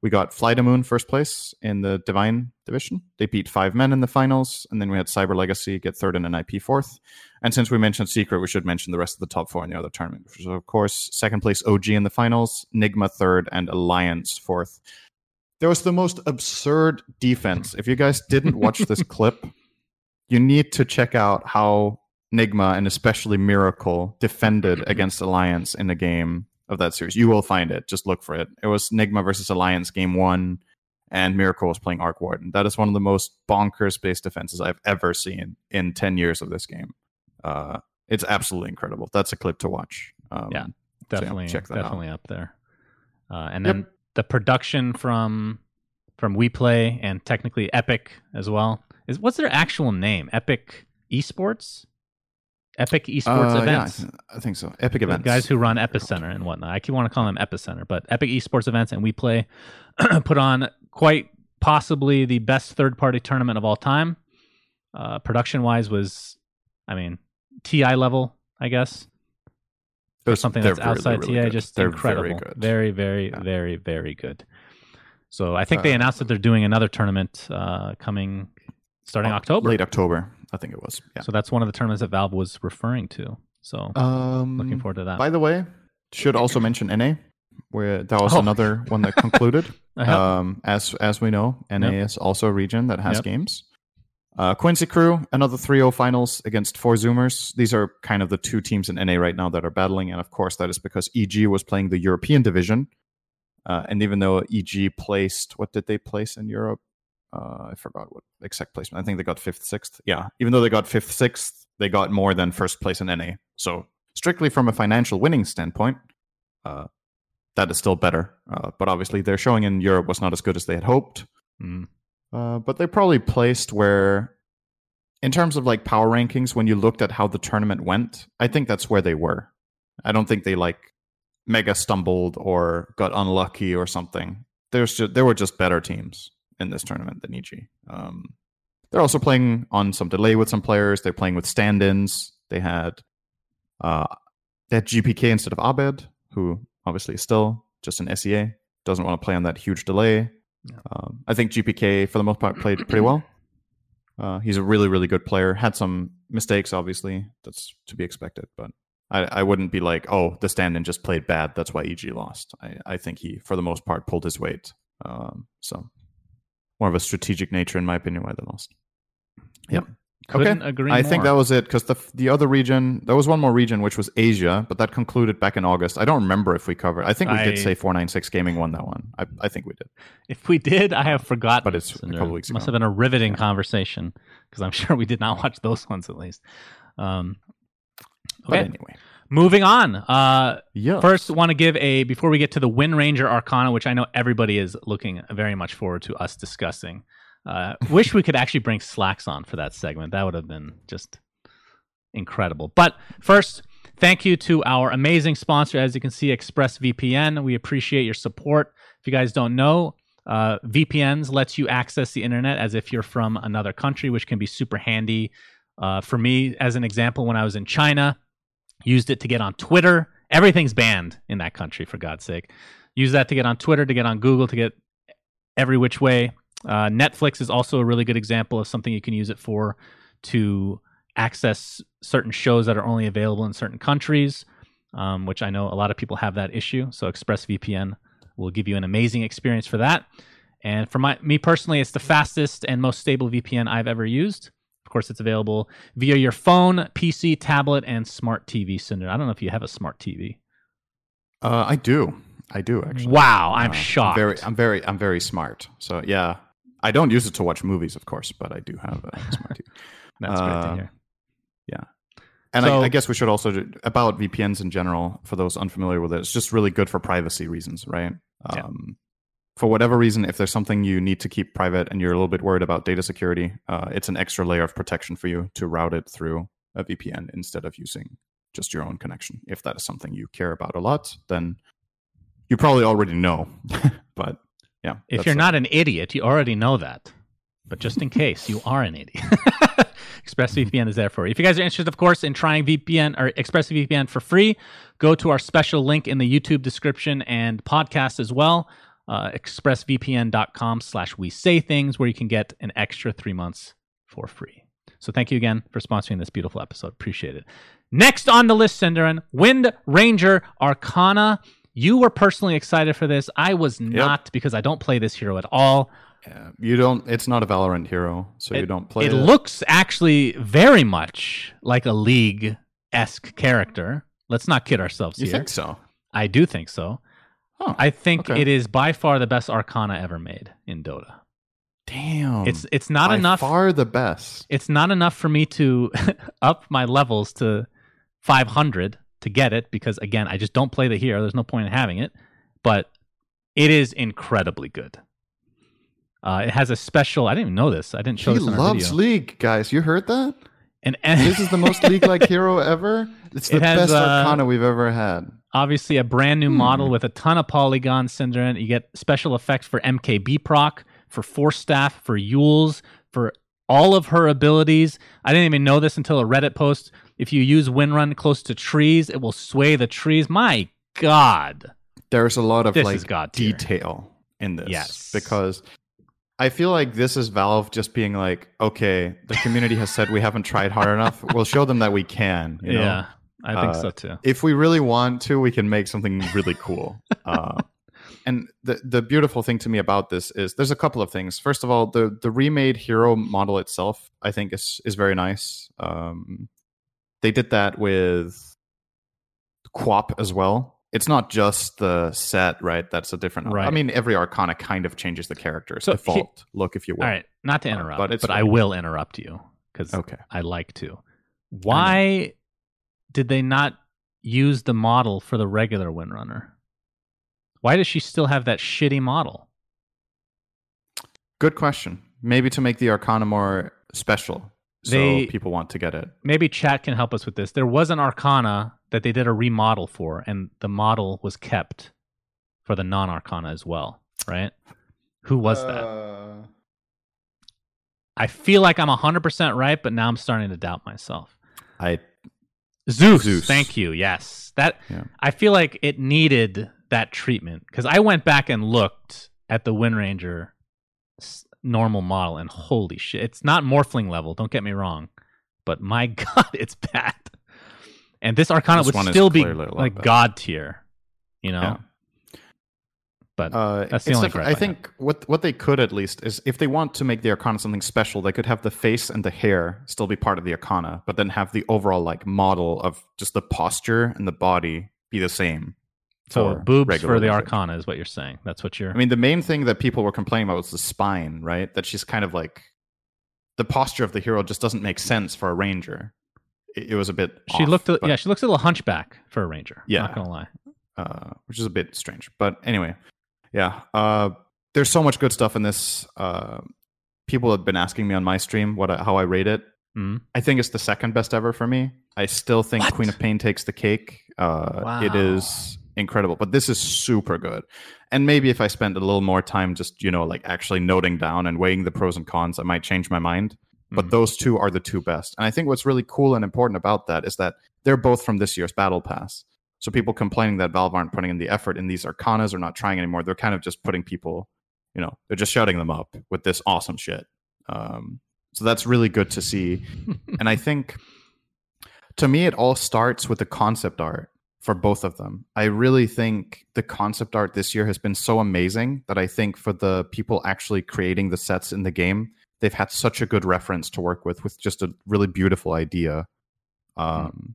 We got Fly to Moon first place in the Divine Division. They beat 5 men in the finals, and then we had Cyber Legacy get 3rd and NIP 4th. And since we mentioned Secret, we should mention the rest of the top 4 in the other tournament. So, of course, 2nd place OG in the finals, Nygma 3rd, and Alliance 4th. There was the most absurd defense. If you guys didn't watch this clip, you need to check out how Nygma and especially Miracle defended against Alliance in the game of that series. You will find it. Just look for it. It was Nygma versus Alliance game 1, and Miracle was playing Arc Warden. That is one of the most bonkers-based defenses I've ever seen in 10 years of this game. It's absolutely incredible. That's a clip to watch. Yeah, definitely, so yeah, check that definitely out. Up there. And then the production from WePlay and technically Epic as well. What's their actual name? Epic Esports? Epic Esports Events. Yeah, I think so. Epic Events. The guys who run Epicenter and whatnot. I keep want to call them Epicenter, but Epic Esports Events and WePlay put on quite possibly the best third-party tournament of all time. Production-wise was, I mean, TI level, I guess. There's something that's outside really TI, good. Just they're incredible. Very, very, very, very good. So I think they announced that they're doing another tournament starting October. Late October. I think it was. Yeah. So that's one of the tournaments that Valve was referring to. So looking forward to that. By the way, should also mention NA, where that was another one that concluded. As we know, NA is also a region that has games. Quincy Crew, another 3-0 finals against 4 Zoomers. These are kind of the 2 teams in NA right now that are battling. And of course, that is because EG was playing the European division. And even though EG placed, what did they place in Europe? I forgot what exact placement. I think they got 5th, 6th. Yeah. Even though they got 5th, 6th, they got more than 1st place in NA. So strictly from a financial winning standpoint, that is still better. But obviously their showing in Europe was not as good as they had hoped. But they probably placed where, in terms of power rankings, when you looked at how the tournament went, I think that's where they were. I don't think they mega stumbled or got unlucky or something. There were just better teams in this tournament than EG. They're also playing on some delay with some players. They're playing with stand-ins. They had GPK instead of Abed, who obviously is still just an SEA. Doesn't want to play on that huge delay. Yeah. I think GPK, for the most part, played pretty well. He's a really, really good player. Had some mistakes, obviously. That's to be expected. But I wouldn't be like, oh, the stand-in just played bad. That's why EG lost. I think he, for the most part, pulled his weight. More of a strategic nature, in my opinion, why they lost. Yep. Couldn't agree more. I think that was it, because the other region, there was one more region, which was Asia, but that concluded back in August. I don't remember if we covered. I think we did say 496 Gaming won that one. I think we did. If we did, I have forgotten. But it's a couple weeks ago. Must have been a riveting conversation, because I'm sure we did not watch those ones at least. But anyway. Moving on. First, want to give before we get to the Windranger Arcana, which I know everybody is looking very much forward to us discussing. Wish we could actually bring Slacks on for that segment. That would have been just incredible. But first, Thank you to our amazing sponsor, as you can see, ExpressVPN. We appreciate your support. If you guys don't know, VPNs lets you access the internet as if you're from another country, which can be super handy. For me, as an example, when I was in China, used it to get on Twitter. Everything's banned in that country, for God's sake. Use that to get on Twitter, to get on Google, to get every which way. Netflix is also a really good example of something you can use it for, to access certain shows that are only available in certain countries, which I know a lot of people have that issue. So ExpressVPN will give you an amazing experience for that. And for me personally, it's the fastest and most stable VPN I've ever used. Of course, it's available via your phone, PC, tablet, and smart TV. Cinder, I don't know if you have a smart TV. I do actually. Wow, I'm shocked. I'm very smart. So yeah, I don't use it to watch movies, of course, but I do have a smart TV. That's great to hear. Yeah. And so, I guess we should also do, about VPNs in general, for those unfamiliar with it, it's just really good for privacy reasons, right? Yeah. For whatever reason, if there's something you need to keep private and you're a little bit worried about data security, it's an extra layer of protection for you to route it through a VPN instead of using just your own connection. If that is something you care about a lot, then you probably already know. But yeah. If you're not an idiot, you already know that. But just in case you are an idiot, ExpressVPN is there for you. If you guys are interested, of course, in trying VPN or ExpressVPN for free, go to our special link in the YouTube description and podcast as well, expressvpn.com/wesaythings, where you can get an extra 3 months for free. So thank you again for sponsoring this beautiful episode. Appreciate it. Next on the list, Sindarin, Windranger Arcana. You were personally excited for this. I was not, because I don't play this hero at all. Yeah, you don't. It's not a Valorant hero, so you don't play it. It looks actually very much like a League-esque character. Let's not kid ourselves here. You think so? I do think so. Huh, I think it is by far the best Arcana ever made in Dota. Damn. It's not enough. By far the best. It's not enough for me to up my levels to 500 to get it, because, again, I just don't play the hero. There's no point in having it. But it is incredibly good. It has a special... I didn't even know this. I didn't show this in our video. He loves League, guys. You heard that? And this is the most League-like hero ever. It's the best Arcana we've ever had. Obviously, a brand new model with a ton of polygons, Sindarin. You get special effects for MKB proc, for Force Staff, for Yules, for all of her abilities. I didn't even know this until a Reddit post. If you use Windrun close to trees, it will sway the trees. My God. There's a lot of detail in this. Yes. Because... I feel like this is Valve just being like, okay, the community has said we haven't tried hard enough. We'll show them that we can. You know? Yeah, I think so too. If we really want to, we can make something really cool. And the beautiful thing to me about this is there's a couple of things. First of all, the remade hero model itself, I think, is very nice. They did that with Quap as well. It's not just the set, right? That's a different... Right. I mean, every Arcana kind of changes the character's default look, if you will. All right, not to interrupt, but I will interrupt you, because I like to. Why did they not use the model for the regular Windrunner? Why does she still have that shitty model? Good question. Maybe to make the Arcana more special, so people want to get it. Maybe chat can help us with this. There was an Arcana that they did a remodel for, and the model was kept for the non-Arcana as well, right? Who was that? I feel like I'm 100% right, but now I'm starting to doubt myself. Zeus. Thank you, yes. I feel like it needed that treatment, because I went back and looked at the Windranger normal model, and holy shit, it's not Morphling level, don't get me wrong, but my God, it's bad. And this Arcana would still be like God tier, you know? Yeah. But that's the only gripe I think what they could at least is, if they want to make the Arcana something special, they could have the face and the hair still be part of the Arcana, but then have the overall like model of just the posture and the body be the same. So boobs for the Arcana is what you're saying. That's what you're... I mean, the main thing that people were complaining about was the spine, right? That she's kind of like... The posture of the hero just doesn't make sense for a ranger. It was a bit... She looks a little hunchback for a ranger. Yeah, not gonna lie, which is a bit strange. But anyway, yeah, there's so much good stuff in this. People have been asking me on my stream how I rate it, I think it's the second best ever for me. I still think Queen of Pain takes the cake. Wow. It is incredible, but this is super good. And maybe if I spend a little more time just, you know, like actually noting down and weighing the pros and cons, I might change my mind. But those two are the two best. And I think what's really cool and important about that is that they're both from this year's Battle Pass. So people complaining that Valve aren't putting in the effort in these Arcanas or not trying anymore, they're kind of just putting people, you know, they're just shutting them up with this awesome shit. So that's really good to see. And I think, to me, it all starts with the concept art for both of them. I really think the concept art this year has been so amazing that I think for the people actually creating the sets in the game, they've had such a good reference to work with just a really beautiful idea. And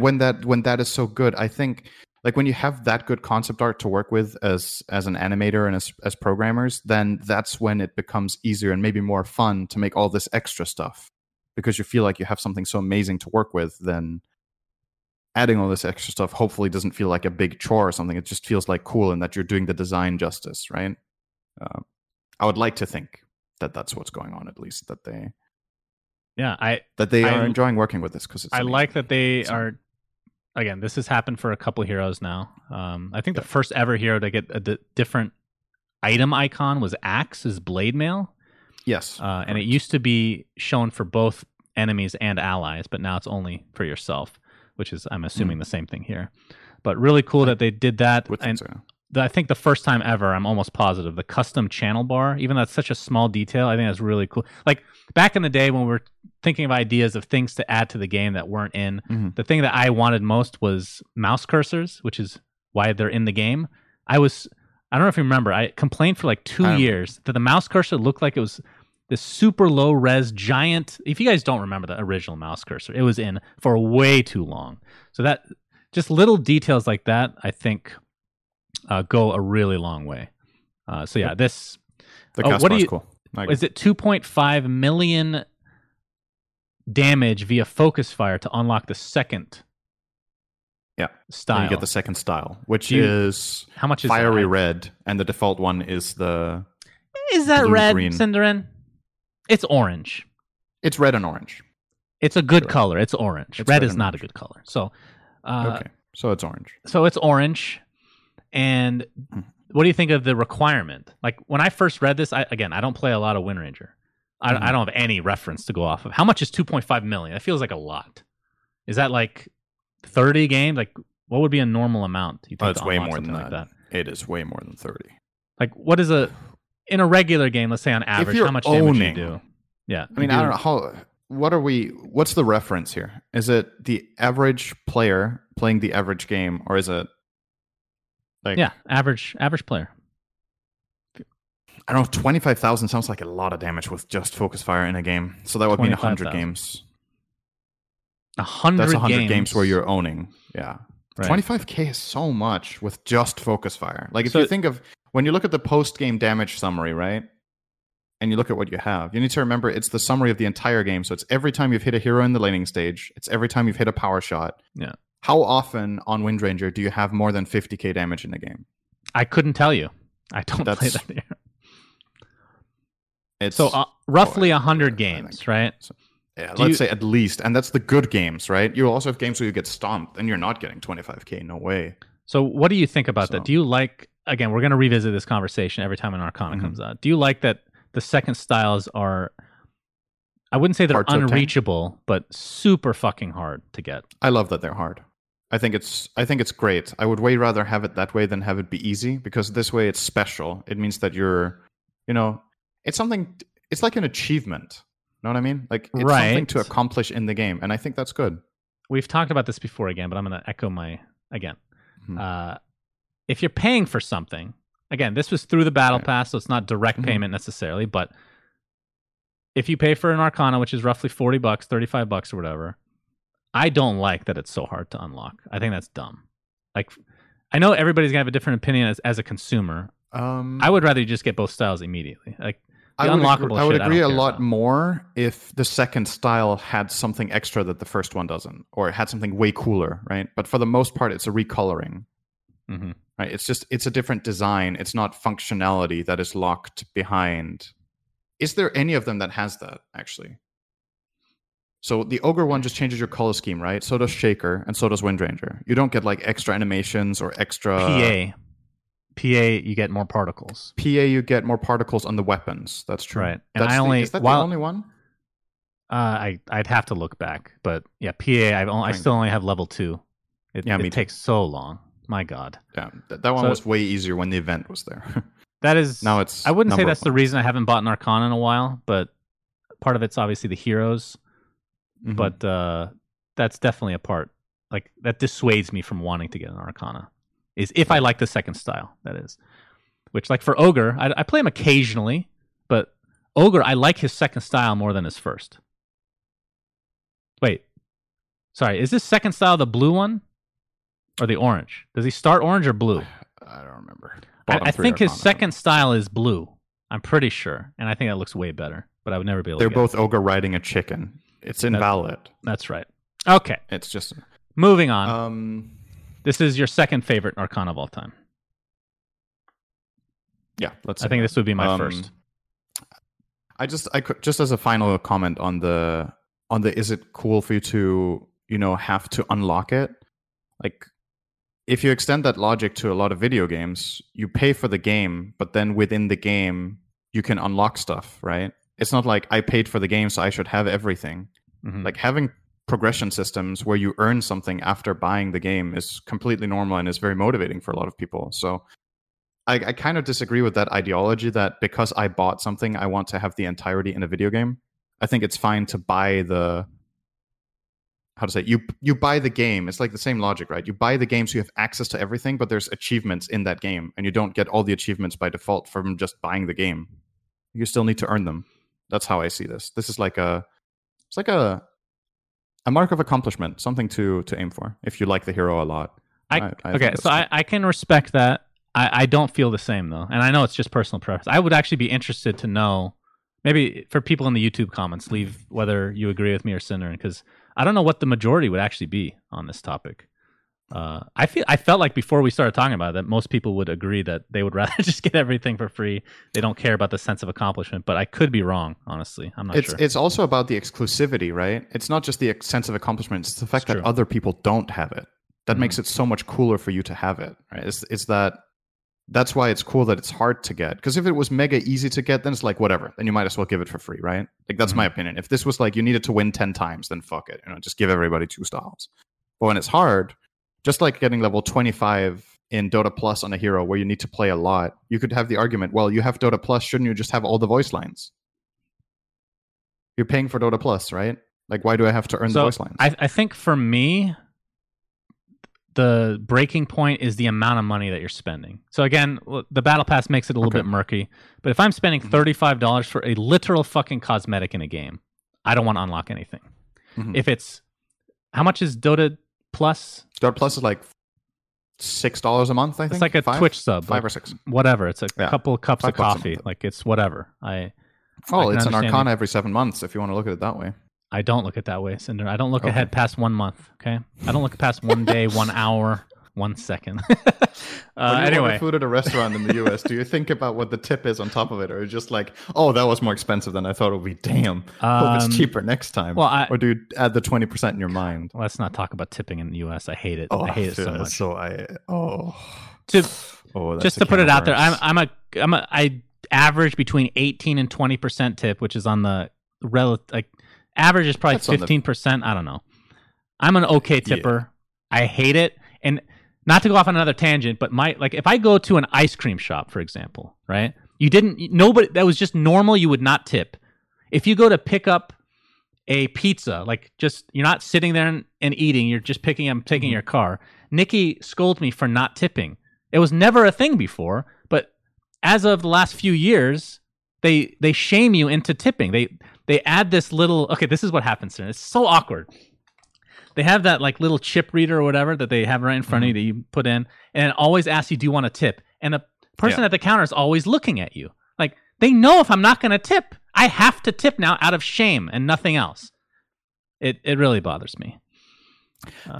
when that is so good, I think like when you have that good concept art to work with as an animator and as programmers, then that's when it becomes easier and maybe more fun to make all this extra stuff, because you feel like you have something so amazing to work with. Then adding all this extra stuff hopefully doesn't feel like a big chore or something. It just feels like cool, and that you're doing the design justice, right? I would like to think that that's what's going on, at least that they, are enjoying working with this, because it's amazing. Like that they are. Again, this has happened for a couple of heroes now. I think the first ever hero to get a different item icon was Axe's Blade Mail. Yes, and it used to be shown for both enemies and allies, but now it's only for yourself, which is, I'm assuming, the same thing here. But really cool that they did that. And I think the first time ever, I'm almost positive, the custom channel bar, even though that's such a small detail, I think that's really cool. Like back in the day when we were thinking of ideas of things to add to the game that weren't in, the thing that I wanted most was mouse cursors, which is why they're in the game. I don't know if you remember, I complained for like 2 years that the mouse cursor looked like it was this super low res giant. If you guys don't remember the original mouse cursor, it was in for way too long. So that, just little details like that, I think go a really long way. So yeah, this, the custom is cool. Is it 2.5 million damage via focus fire to unlock the second style? And you get the second style, which is how much is fiery red, and the default one is the... Is that red, green. Sindarin? It's orange. It's red and orange. It's a good color. It's orange. It's red is not orange. A good color. So, okay, so it's orange. And what do you think of the requirement? Like when I first read this, I don't play a lot of Windranger. I don't have any reference to go off of. How much is 2.5 million? That feels like a lot. Is that like 30 games? Like what would be a normal amount? You think it's way more than that. It is way more than 30. Like what is a... In a regular game, let's say on average, how much damage you do? Yeah, I mean, I don't know how. What are we? What's the reference here? Is it the average player playing the average game, or is it like average player? I don't know. 25,000 sounds like a lot of damage with just focus fire in a game. So that would mean 100 games. 100. That's 100 games where you're owning. Yeah, right. 25K is so much with just focus fire. Like if you think of. When you look at the post-game damage summary, right, and you look at what you have, you need to remember it's the summary of the entire game. So it's every time you've hit a hero in the laning stage. It's every time you've hit a power shot. Yeah. How often on Windranger do you have more than 50k damage in a game? I couldn't tell you. I don't play that here. It's so roughly 100 games, right? So, yeah, let's say at least. And that's the good games, right? You also have games where you get stomped and you're not getting 25k. No way. So what do you think about that? Do you like... Again, we're going to revisit this conversation every time an Arcana comes out. Do you like that the second styles are, I wouldn't say they're unreachable, but super fucking hard to get? I love that they're hard. I think it's great. I would way rather have it that way than have it be easy, because this way it's special. It means that you're, you know, it's something, it's like an achievement. You know what I mean? Like it's something to accomplish in the game. And I think that's good. We've talked about this before again, but I'm going to echo if you're paying for something, again, this was through the Battle Pass, so it's not direct payment necessarily, but if you pay for an Arcana, which is roughly $40, $35 or whatever, I don't like that it's so hard to unlock. I think that's dumb. Like, I know everybody's going to have a different opinion as a consumer. I would rather you just get both styles immediately. Like, I would agree a lot more if the second style had something extra that the first one doesn't, or it had something way cooler, right? But for the most part, it's a recoloring. Right, it's a different design. It's not functionality that is locked behind. Is there any of them that has that actually? So the Ogre one just changes your color scheme, right? So does Shaker, and so does Windranger. You don't get like extra animations or extra... PA, you get more particles. PA, you get more particles on the weapons. That's true. Right. And that's the only one? I'd have to look back. But yeah, PA, I still only have level 2. It takes so long. My God. Yeah, that one was way easier when the event was there. That is... Now it's... I wouldn't say that's the reason I haven't bought an Arcana in a while, but part of it's obviously the heroes. Mm-hmm. But that's definitely a part. Like, that dissuades me from wanting to get an Arcana. Is if I like the second style, that is. Which, like, for Ogre, I play him occasionally, but Ogre, I like his second style more than his first. Wait. Sorry, is this second style the blue one? Or the orange? Does he start orange or blue? I don't remember. I think his second style is blue. I'm pretty sure. And I think that looks way better. But I would never be able to get it. They're both Ogre riding a chicken. It's invalid. That's right. Okay. It's just... Moving on. This is your second favorite Arcana of all time. Yeah, I think this would be my first. I could just as a final comment on the is it cool for you to, you know, have to unlock it? Like, if you extend that logic to a lot of video games, you pay for the game, but then within the game you can unlock stuff, right? It's not like I paid for the game, so I should have everything. Mm-hmm. Like, having progression systems where you earn something after buying the game is completely normal and is very motivating for a lot of people. So I kind of disagree with that ideology that because I bought something, I want to have the entirety in a video game. I think it's fine to buy the... How to say it? You buy the game. It's like the same logic, right? You buy the game so you have access to everything, but there's achievements in that game, and you don't get all the achievements by default from just buying the game. You still need to earn them. That's how I see this. This is like a mark of accomplishment, something to aim for if you like the hero a lot. I can respect that. I don't feel the same, though. And I know it's just personal preference. I would actually be interested to know, maybe for people in the YouTube comments, leave whether you agree with me or Sindarin, because I don't know what the majority would actually be on this topic. I felt like before we started talking about it, that most people would agree that they would rather just get everything for free. They don't care about the sense of accomplishment, but I could be wrong, honestly. I'm not sure. It's also about the exclusivity, right? It's not just the sense of accomplishment. It's the fact that other people don't have it. That makes it so much cooler for you to have it, right? That's why it's cool that it's hard to get. Because if it was mega easy to get, then it's like, whatever. Then you might as well give it for free, right? Like, that's my opinion. If this was like, you needed to win 10 times, then fuck it. You know, just give everybody 2 styles. But when it's hard... Just like getting level 25 in Dota Plus on a hero where you need to play a lot, you could have the argument, well, you have Dota Plus, shouldn't you just have all the voice lines? You're paying for Dota Plus, right? Like, why do I have to earn the voice lines? I think for me, the breaking point is the amount of money that you're spending. So again, the Battle Pass makes it a little bit murky, but if I'm spending $35 for a literal fucking cosmetic in a game, I don't want to unlock anything. Mm-hmm. If it's... How much is Dota... Plus? Dota Plus is like $6 a month, I think. It's like a Twitch sub. 5 or 6. Whatever. It's a couple of cups of coffee. Like, it's whatever. It's an Arcana every 7 months, if you want to look at it that way. I don't look at it that way, Cinder. I don't look ahead past 1 month, okay? I don't look past 1 day, 1 hour, 1 second. When you order food at a restaurant in the U.S., do you think about what the tip is on top of it? Or just like, oh, that was more expensive than I thought it would be. Damn. Hope it's cheaper next time. Well, or do you add the 20% in your mind? Let's not talk about tipping in the U.S. I hate it. I hate it so much. Just to put it out there, I average between 18 and 20% tip, which is on the relative, like, average is probably 15%. I don't know. I'm an okay tipper. Yeah. I hate it. And not to go off on another tangent, but if I go to an ice cream shop, for example, right? That was just normal, you would not tip. If you go to pick up a pizza, like, just, you're not sitting there and eating, you're just picking up, taking your car. Nikki scolded me for not tipping. It was never a thing before, but as of the last few years, they shame you into tipping. They add this little, this is what happens here. It's so awkward. They have that like little chip reader or whatever that they have right in front of you that you put in, and it always asks you, do you want to tip? And the person at the counter is always looking at you. Like, they know if I'm not going to tip, I have to tip now out of shame and nothing else. It really bothers me.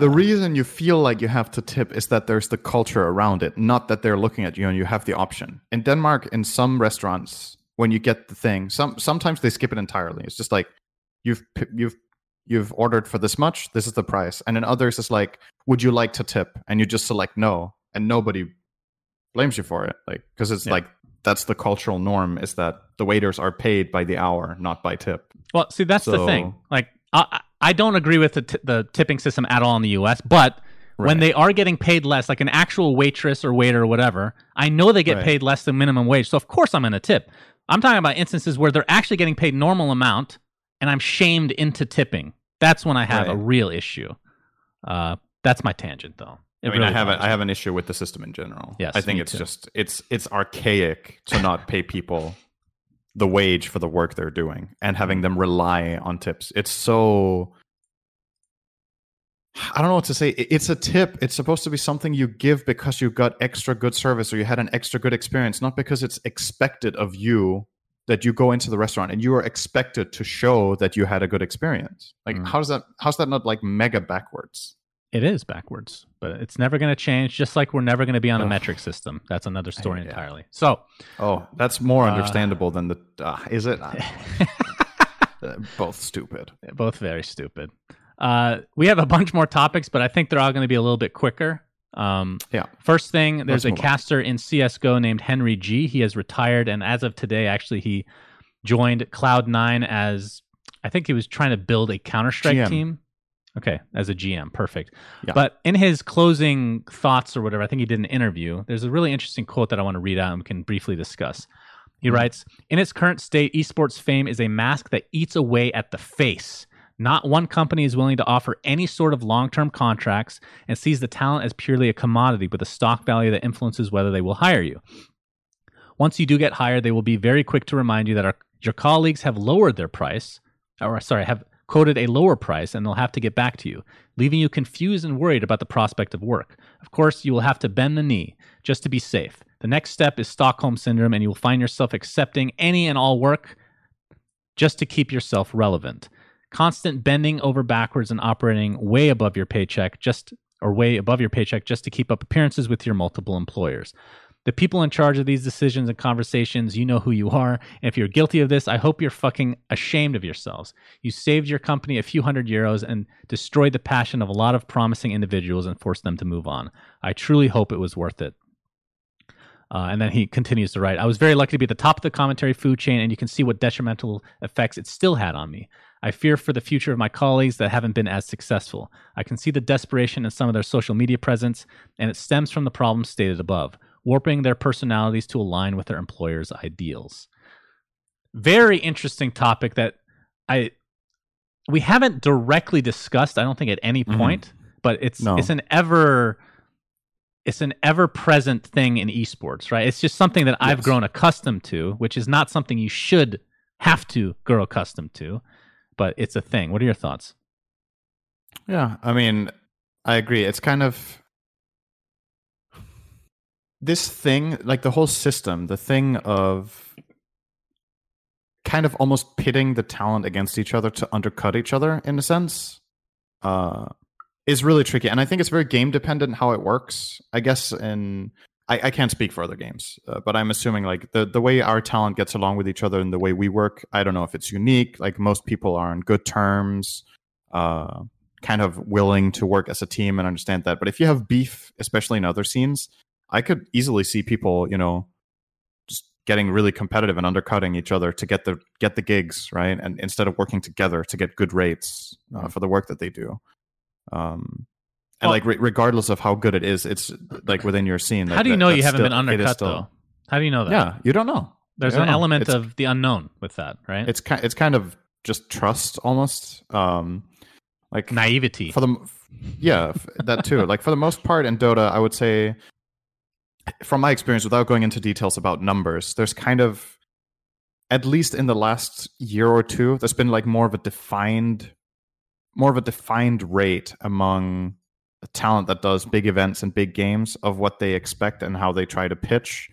The reason you feel like you have to tip is that there's the culture around it, not that they're looking at you and you have the option. In Denmark, in some restaurants, when you get the thing, sometimes they skip it entirely. It's just like, you've you've ordered for this much, this is the price. And in others, it's like, would you like to tip? And you just select no, and nobody blames you for it. Like, because it's like, that's the cultural norm, is that the waiters are paid by the hour, not by tip. Well, see, that's the thing. Like, I don't agree with the tipping system at all in the US, but when they are getting paid less, like an actual waitress or waiter or whatever, I know they get paid less than minimum wage. So of course I'm going to tip. I'm talking about instances where they're actually getting paid normal amount and I'm shamed into tipping. That's when I have a real issue. That's my tangent, though. I have an issue with the system in general. Yes, I think it's just it's archaic to not pay people the wage for the work they're doing and having them rely on tips. It's so, I don't know what to say. It's a tip. It's supposed to be something you give because you got extra good service or you had an extra good experience, not because it's expected of you that you go into the restaurant and you are expected to show that you had a good experience. Like, how's that not like mega backwards? It is backwards, but it's never going to change, just like we're never going to be on a metric system. That's another story entirely. So, that's more understandable than the... is it? Both stupid. Both very stupid. We have a bunch more topics, but I think they're all going to be a little bit quicker. First thing, there's a caster in CSGO named Henry G. He has retired, and as of today, actually, he joined Cloud9 as... I think he was trying to build a Counter-Strike team. Okay, as a GM, perfect. Yeah. But in his closing thoughts or whatever, I think he did an interview, there's a really interesting quote that I want to read out and we can briefly discuss. He writes, "In its current state, esports fame is a mask that eats away at the face. Not one company is willing to offer any sort of long-term contracts and sees the talent as purely a commodity with a stock value that influences whether they will hire you. Once you do get hired, they will be very quick to remind you that your colleagues have lowered their price, have quoted a lower price, and they'll have to get back to you, leaving you confused and worried about the prospect of work. Of course, you will have to bend the knee just to be safe. The next step is Stockholm Syndrome, and you will find yourself accepting any and all work just to keep yourself relevant. Constant bending over backwards and operating way above your paycheck just to keep up appearances with your multiple employers. The people in charge of these decisions and conversations, you know who you are. And if you're guilty of this, I hope you're fucking ashamed of yourselves. You saved your company a few $100 and destroyed the passion of a lot of promising individuals and forced them to move on. I truly hope it was worth it." And then he continues to write, "I was very lucky to be at the top of the commentary food chain, and you can see what detrimental effects it still had on me. I fear for the future of my colleagues that haven't been as successful. I can see the desperation in some of their social media presence, and it stems from the problems stated above, warping their personalities to align with their employer's ideals." Very interesting topic that we haven't directly discussed, I don't think, at any point, but it's an ever-present thing in esports, right? It's just something that I've grown accustomed to, which is not something you should have to grow accustomed to, but it's a thing. What are your thoughts? Yeah, I mean, I agree. It's kind of... this thing, like the whole system, the thing of kind of almost pitting the talent against each other to undercut each other, in a sense, is really tricky. And I think it's very game dependent how it works. I guess I can't speak for other games, but I'm assuming like the way our talent gets along with each other and the way we work, I don't know if it's unique. Like most people are on good terms, kind of willing to work as a team and understand that. But if you have beef, especially in other scenes, I could easily see people, you know, just getting really competitive and undercutting each other to get the gigs, right? And instead of working together to get good rates for the work that they do, regardless of how good it is, it's like within your scene. How do you know you haven't been undercut though? How do you know that? Yeah, you don't know. There's an element of the unknown with that, right? It's kind of just trust, almost like naivety. That too. Like for the most part in Dota, I would say, from my experience, without going into details about numbers, there's kind of, at least in the last year or two, there's been like more of a defined rate among the talent that does big events and big games of what they expect and how they try to pitch.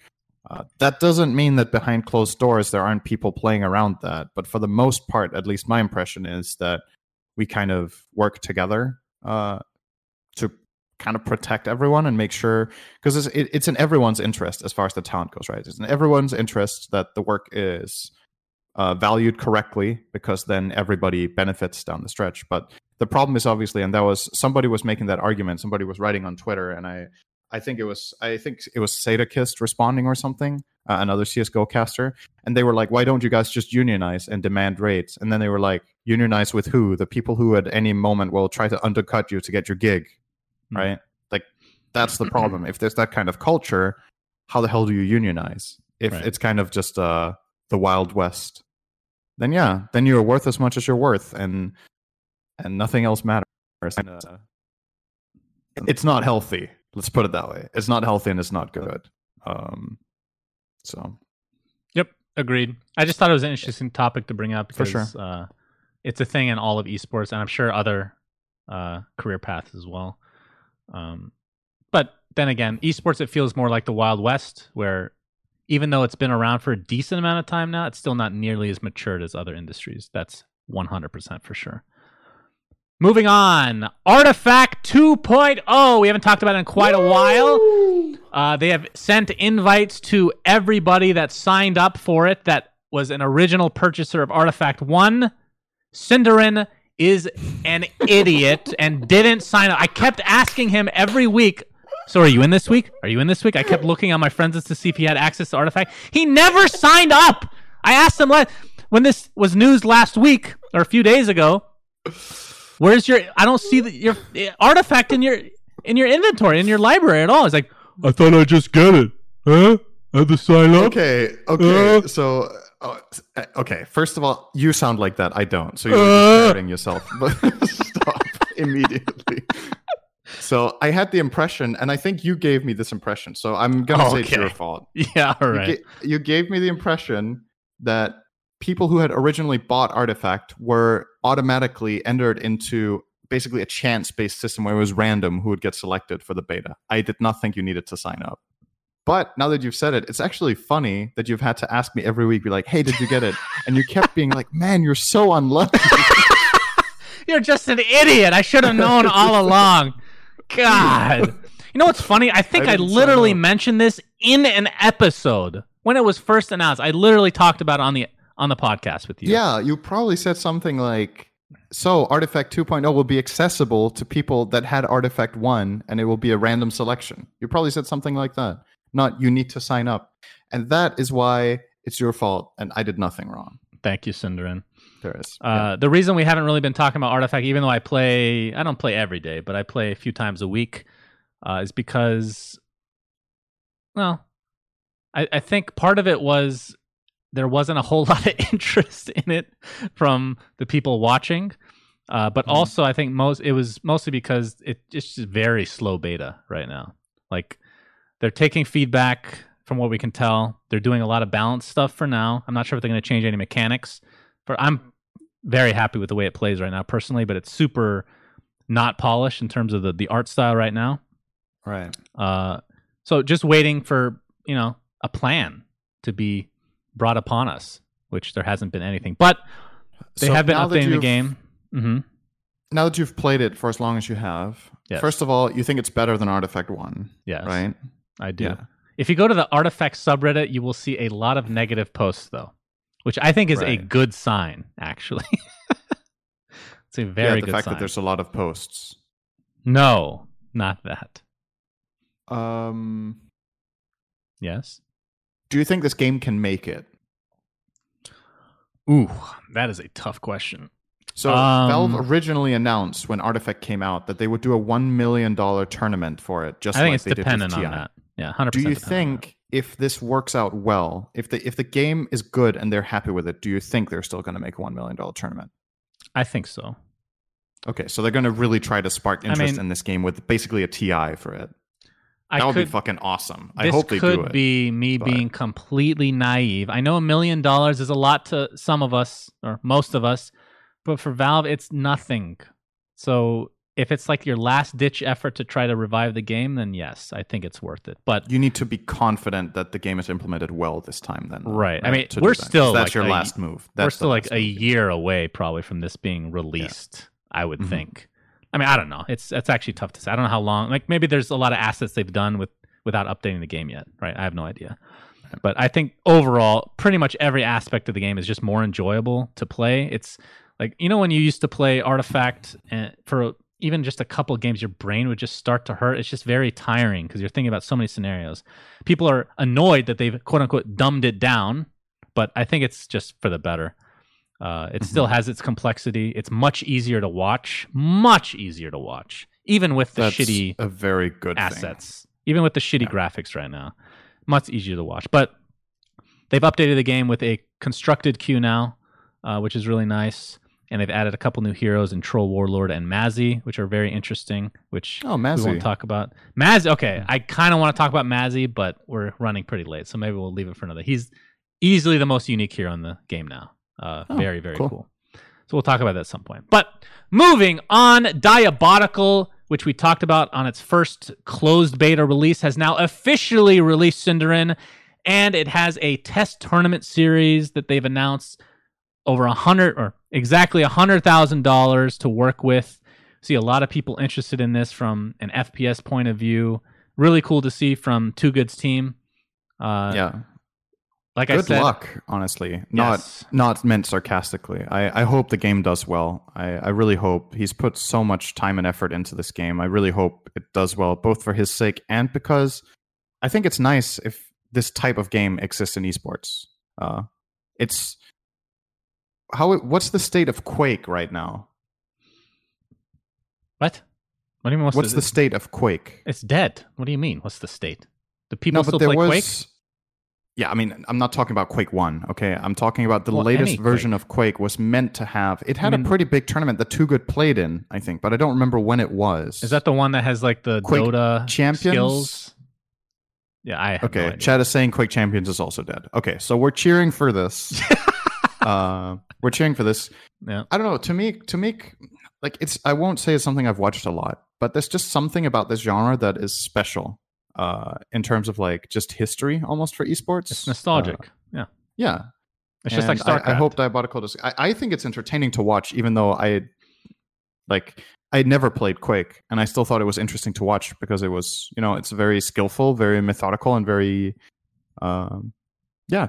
That doesn't mean that behind closed doors there aren't people playing around that, but for the most part, at least my impression is that we kind of work together to kind of protect everyone and make sure, because it's in everyone's interest as far as the talent goes, right? It's in everyone's interest that the work is valued correctly, because then everybody benefits down the stretch. But the problem is obviously, and that was, somebody was making that argument, somebody was writing on Twitter, and I think it was Sadakist responding or something, another CSGO caster. And they were like, why don't you guys just unionize and demand rates? And then they were like, unionize with who? The people who at any moment will try to undercut you to get your gig, right? Like, that's the problem. If there's that kind of culture, how the hell do you unionize? If it's kind of just the Wild West, then then you're worth as much as you're worth, and nothing else matters. And, it's not healthy. Let's put it that way. It's not healthy and it's not good. Yep, agreed. I just thought it was an interesting topic to bring up because it's a thing in all of esports, and I'm sure other career paths as well. But then again, esports, it feels more like the Wild West, where even though it's been around for a decent amount of time now, it's still not nearly as matured as other industries. That's 100% for sure. Moving on, Artifact 2.0. We haven't talked about it in quite a while. They have sent invites to everybody that signed up for it that was an original purchaser of Artifact 1. Sindarin is an idiot and didn't sign up. I kept asking him every week, so are you in this week? Are you in this week? I kept looking on my friends list to see if he had access to Artifact. He never signed up. I asked him when this was news last week or a few days ago. Where's your? I don't see your Artifact in your inventory, in your library at all. It's like, I thought I just got it. Huh? I had to sign up. Okay. So, first of all, you sound like that. I don't. So you're hurting yourself. But stop immediately. So I had the impression, and I think you gave me this impression. So I'm gonna say it's your fault. Yeah. All right. You gave me the impression that people who had originally bought Artifact were automatically entered into basically a chance-based system where it was random who would get selected for the beta. I did not think you needed to sign up. But now that you've said it, it's actually funny that you've had to ask me every week, be like, hey, did you get it? And you kept being like, man, you're so unlucky. You're just an idiot. I should have known all along. God. You know what's funny? I think I literally mentioned this in an episode when it was first announced. I literally talked about it on the podcast with you. Yeah, you probably said something like, so Artifact 2.0 will be accessible to people that had Artifact 1, and it will be a random selection. You probably said something like that. Not, you need to sign up. And that is why it's your fault, and I did nothing wrong. Thank you, Sindarin. There is. The reason we haven't really been talking about Artifact, even though I don't play every day, but I play a few times a week, is because, well, I think part of it was there wasn't a whole lot of interest in it from the people watching. But also I think it was mostly because it's just very slow beta right now. Like, they're taking feedback from what we can tell. They're doing a lot of balance stuff for now. I'm not sure if they're going to change any mechanics. I'm very happy with the way it plays right now personally, but it's super not polished in terms of the art style right now. Right. So just waiting for, a plan to be brought upon us, which there hasn't been anything, but they have been updating the game. Mm-hmm. Now that you've played it for as long as you have, First of all, you think it's better than Artifact 1, yes, right? I do. Yeah. If you go to the Artifact subreddit, you will see a lot of negative posts, though, which I think is a good sign, actually. It's a very good sign. The fact that there's a lot of posts. No, not that. Yes? Do you think this game can make it? Ooh, that is a tough question. So Valve originally announced when Artifact came out that they would do a $1 million tournament for it. Just I think like it's they dependent did with TI. On that. Yeah, 100%. Do you think if this works out well, if the game is good and they're happy with it, do you think they're still going to make a $1 million tournament? I think so. Okay, so they're going to really try to spark interest in this game with basically a TI for it. That would be fucking awesome. I hope they do it. This could be me being completely naive. I know $1 million is a lot to some of us, or most of us, but for Valve, it's nothing. So if it's like your last-ditch effort to try to revive the game, then yes, I think it's worth it. But you need to be confident that the game is implemented well this time then. Right. We're still... That's your last move. We're still like a year away probably from this being released, I would think. I don't know. It's actually tough to say. I don't know how long. Like, maybe there's a lot of assets they've done without updating the game yet, right? I have no idea. But I think overall, pretty much every aspect of the game is just more enjoyable to play. It's like, you know, when you used to play Artifact and for even just a couple of games, your brain would just start to hurt. It's just very tiring because you're thinking about so many scenarios. People are annoyed that they've, quote unquote, dumbed it down. But I think it's just for the better. It still has its complexity. It's much easier to watch, even with the shitty assets, even with the shitty graphics right now. Much easier to watch. But they've updated the game with a constructed queue now, which is really nice. And they've added a couple new heroes in Troll Warlord and Mazzy, which are very interesting, which we won't talk about. Mazzy, okay, I kind of want to talk about Mazzy, but we're running pretty late, so maybe we'll leave it for another. He's easily the most unique hero in the game now. Very, very cool. So we'll talk about that at some point. But moving on, Diabotical, which we talked about on its first closed beta release, has now officially released Sindarin, and it has a test tournament series that they've announced over exactly $100,000 to work with. See a lot of people interested in this from an FPS point of view. Really cool to see from 2GD's team. Like I said, good luck, honestly. Not meant sarcastically. I hope the game does well. I really hope. He's put so much time and effort into this game. I really hope it does well, both for his sake and because I think it's nice if this type of game exists in esports. It's what's the state of Quake right now? What do you mean? What's the state of Quake? It's dead. What do you mean? What's the state? Do people still play Quake? Yeah, I mean, I'm not talking about Quake 1, okay? I'm talking about the latest version of Quake was meant to have... It had a pretty big tournament that 2GD played in, I think, but I don't remember when it was. Is that the one that has, like, the Quake Dota Champions skills? Yeah, I have no idea. Chad is saying Quake Champions is also dead. Okay, so we're cheering for this. Yeah. I don't know, to me, like, it's... I won't say it's something I've watched a lot, but there's just something about this genre that is special. In terms of like just history, almost for esports, it's nostalgic. It's just like StarCraft. I hope Diabotical does. I think it's entertaining to watch, even though I never played Quake, and I still thought it was interesting to watch because it was, you know, it's very skillful, very methodical, and very,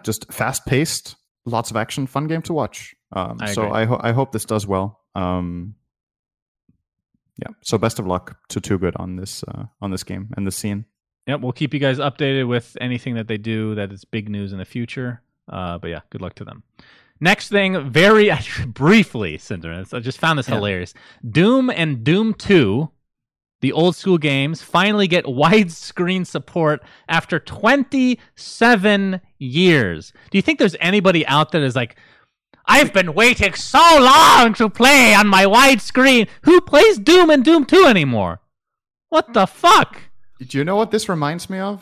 just fast paced, lots of action, fun game to watch. I hope this does well. So best of luck to 2GD on this game and this scene. Yep, we'll keep you guys updated with anything that they do that is big news in the future. Good luck to them. Next thing, very briefly, Cinder, I just found this hilarious. Doom and Doom 2, the old school games, finally get widescreen support after 27 years. Do you think there's anybody out there that's like, I've been waiting so long to play on my widescreen? Who plays Doom and Doom 2 anymore? What the fuck? Do you know what this reminds me of?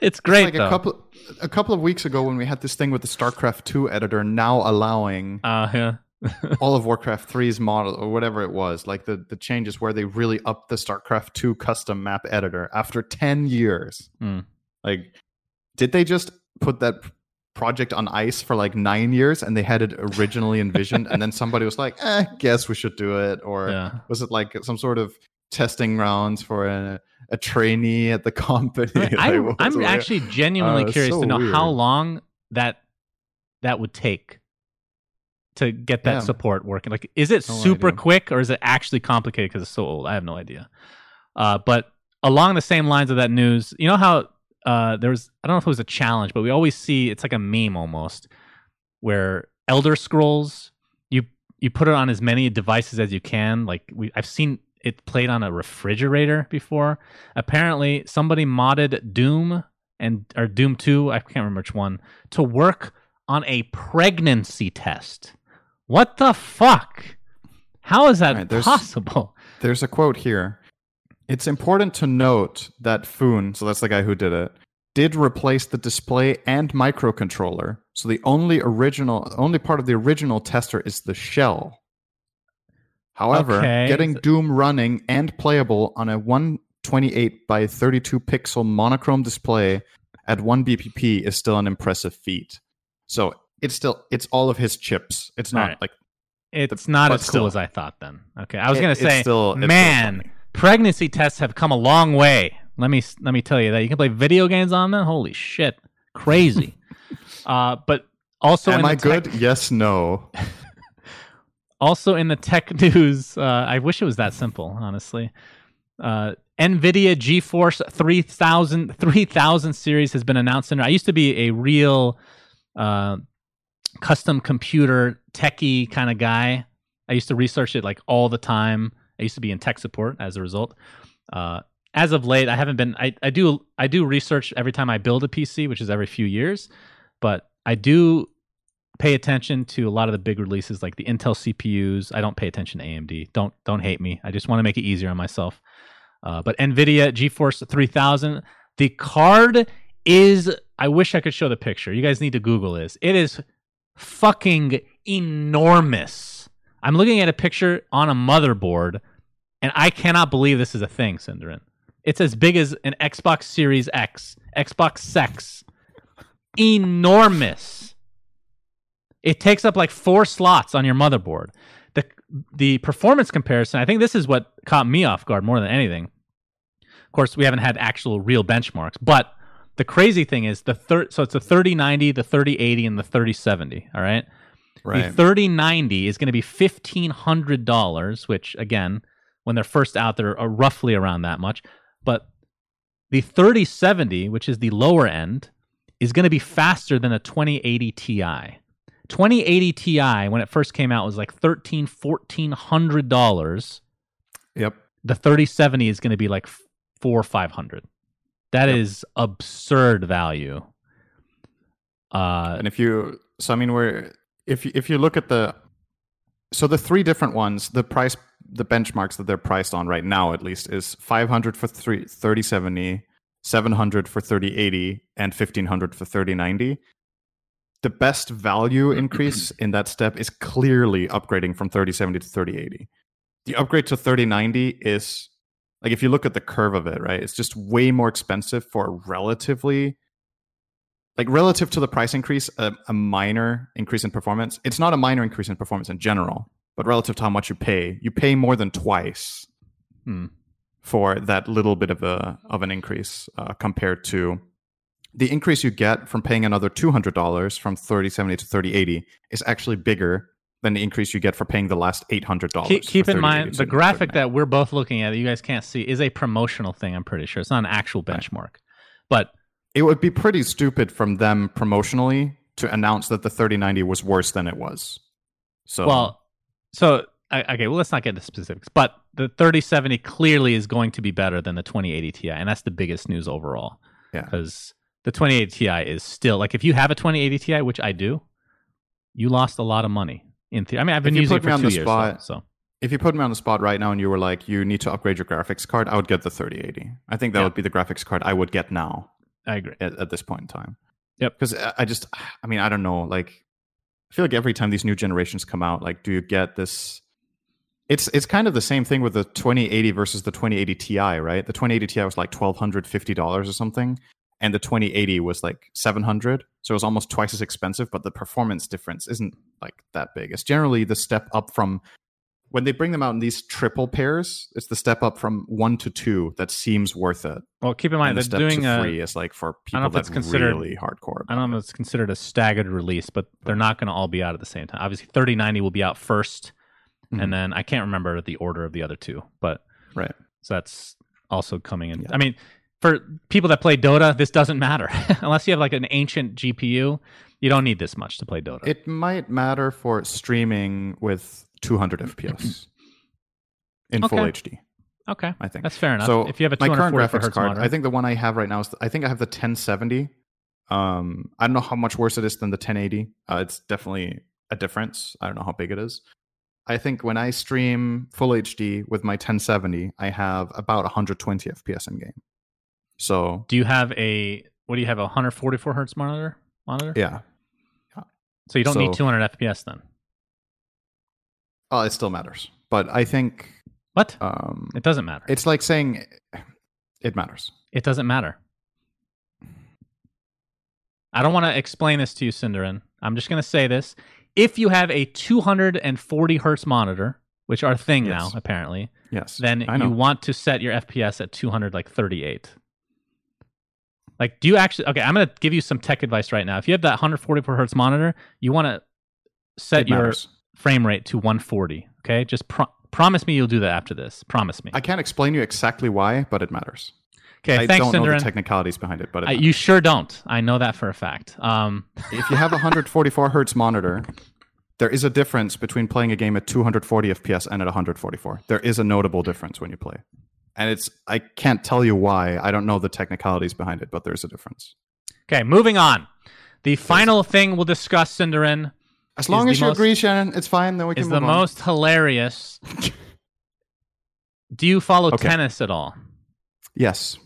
It's great, like, though. A couple of weeks ago when we had this thing with the StarCraft II editor now allowing all of Warcraft 3's model or whatever it was, like the changes where they really upped the StarCraft II custom map editor after 10 years. Like, did they just put that project on ice for like 9 years and they had it originally envisioned and then somebody was like, guess we should do it? Or was it like some sort of testing rounds for a trainee at the company? I'm actually genuinely curious to know how long that would take to get that support working. Like, is it super quick or is it actually complicated because it's so old? I have no idea. But along the same lines of that news, you know how there was, I don't know if it was a challenge, but we always see, it's like a meme almost, where Elder Scrolls, you put it on as many devices as you can. Like, I've seen it played on a refrigerator before. Apparently, somebody modded Doom or Doom 2, I can't remember which one, to work on a pregnancy test. What the fuck? How is that possible? There's a quote here. It's important to note that Foon, so that's the guy who did it, did replace the display and microcontroller. So the only part of the original tester is the shell. However, getting Doom running and playable on a 128 by 32 pixel monochrome display at 1 BPP is still an impressive feat. So it's all of his chips. It's not like... It's not as cool as I thought then. Okay, I was going to say, man... Pregnancy tests have come a long way. Let me tell you that. You can play video games on them? Holy shit. Crazy. But also, am I good? Yes, no. Also in the tech news, I wish it was that simple, honestly. NVIDIA GeForce 3000 series has been announced. I used to be a real custom computer techie kind of guy. I used to research it like all the time. I used to be in tech support as a result. As of late, I haven't been. I do research every time I build a PC, which is every few years, but I do pay attention to a lot of the big releases like the Intel CPUs. I don't pay attention to AMD. Don't hate me. I just want to make it easier on myself. But NVIDIA GeForce 3000, the card is, I wish I could show the picture. You guys need to Google this. It is fucking enormous. I'm looking at a picture on a motherboard, and I cannot believe this is a thing, Sindarin. It's as big as an Xbox Series X, Xbox Sex. Enormous. It takes up like 4 slots on your motherboard. The performance comparison, I think this is what caught me off guard more than anything. Of course, we haven't had actual real benchmarks, but the crazy thing is so it's the 3090, the 3080, and the 3070, all right? Right. The 3090 is going to be $1,500, which, again, when they're first out, they're roughly around that much. But the 3070, which is the lower end, is going to be faster than a 2080 Ti. 2080 Ti, when it first came out, was like $1,400. Yep. The 3070 is going to be like $400 or $500. That is absurd value. And if you, so I mean, if you look at the three different ones, the price, the benchmarks that they're priced on right now, at least, is $500 for 3070, $700 for 3080, and $1,500 for 3090. The best value increase in that step is clearly upgrading from 3070 to 3080. The upgrade to 3090 is, like, if you look at the curve of it, right, it's just way more expensive for a relatively, like, relative to the price increase, a minor increase in performance. It's not a minor increase in performance in general, but relative to how much you pay more than twice for that little bit of an increase compared to the increase you get from paying another $200 from 3070 to 3080 is actually bigger than the increase you get for paying the last $800. Keep in mind, the graphic that we're both looking at that you guys can't see is a promotional thing, I'm pretty sure. It's not an actual benchmark. Right. But it would be pretty stupid from them promotionally to announce that the 3090 was worse than it was. So, well, so okay, well, let's not get into specifics, but the 3070 clearly is going to be better than the 2080 Ti, and that's the biggest news overall. Yeah, because the 2080 Ti is still, like, if you have a 2080 Ti, which I do, you lost a lot of money in theory. I mean, I've been using it for 2 years. If you put me on the spot right now and you were like, you need to upgrade your graphics card, I would get the 3080. I think that would be the graphics card I would get now. I agree. At this point in time. Yep. Because I don't know. Like, I feel like every time these new generations come out, like, do you get this? It's kind of the same thing with the 2080 versus the 2080 Ti, right? The 2080 Ti was like $1,250 or something, and the 2080 was like $700. So it was almost twice as expensive, but the performance difference isn't like that big. It's generally the step up from when they bring them out in these triple pairs, it's the step up from 1 to 2 that seems worth it. Well, keep in mind that doing free is like for people that's really hardcore. I don't know if it's considered a staggered release, but they're not going to all be out at the same time. Obviously, 3090 will be out first, and then I can't remember the order of the other two. But right, so that's also coming in. Yeah. I mean, for people that play Dota, this doesn't matter unless you have like an ancient GPU. You don't need this much to play Dota. It might matter for streaming with 200 fps in full HD. Okay, I think that's fair enough. So if you have a 240 graphics card, I think the one I have right now is I think I have the 1070. I don't know how much worse it is than the 1080. It's definitely a difference. I don't know how big it is. I think when I stream full HD with my 1070, I have about 120 fps in game. So do you have a 144 hertz monitor? Yeah. So you don't need 200 fps then. Well, it still matters, but I think it doesn't matter. It's like saying it matters. It doesn't matter. I don't want to explain this to you, Sindarin. I'm just going to say this: if you have a 240 hertz monitor, which are a thing now apparently, then you want to set your FPS at 200, like 38. Like, do you actually... Okay, I'm going to give you some tech advice right now. If you have that 144 hertz monitor, you want to set frame rate to 140, okay? Just promise me you'll do that after this. Promise me. I can't explain you exactly why, but it matters. Okay, thanks, Sindarin. I don't know the technicalities behind it, but it matters. You sure don't. I know that for a fact. If you have a 144 hertz monitor... There is a difference between playing a game at 240 FPS and at 144. There is a notable difference when you play. And it's, I can't tell you why. I don't know the technicalities behind it, but there's a difference. Okay, moving on. The final thing we'll discuss, Sindarin. As long as you agree, Shannon, it's fine. Then we can move on. Is the most hilarious. Do you follow tennis at all? Yes.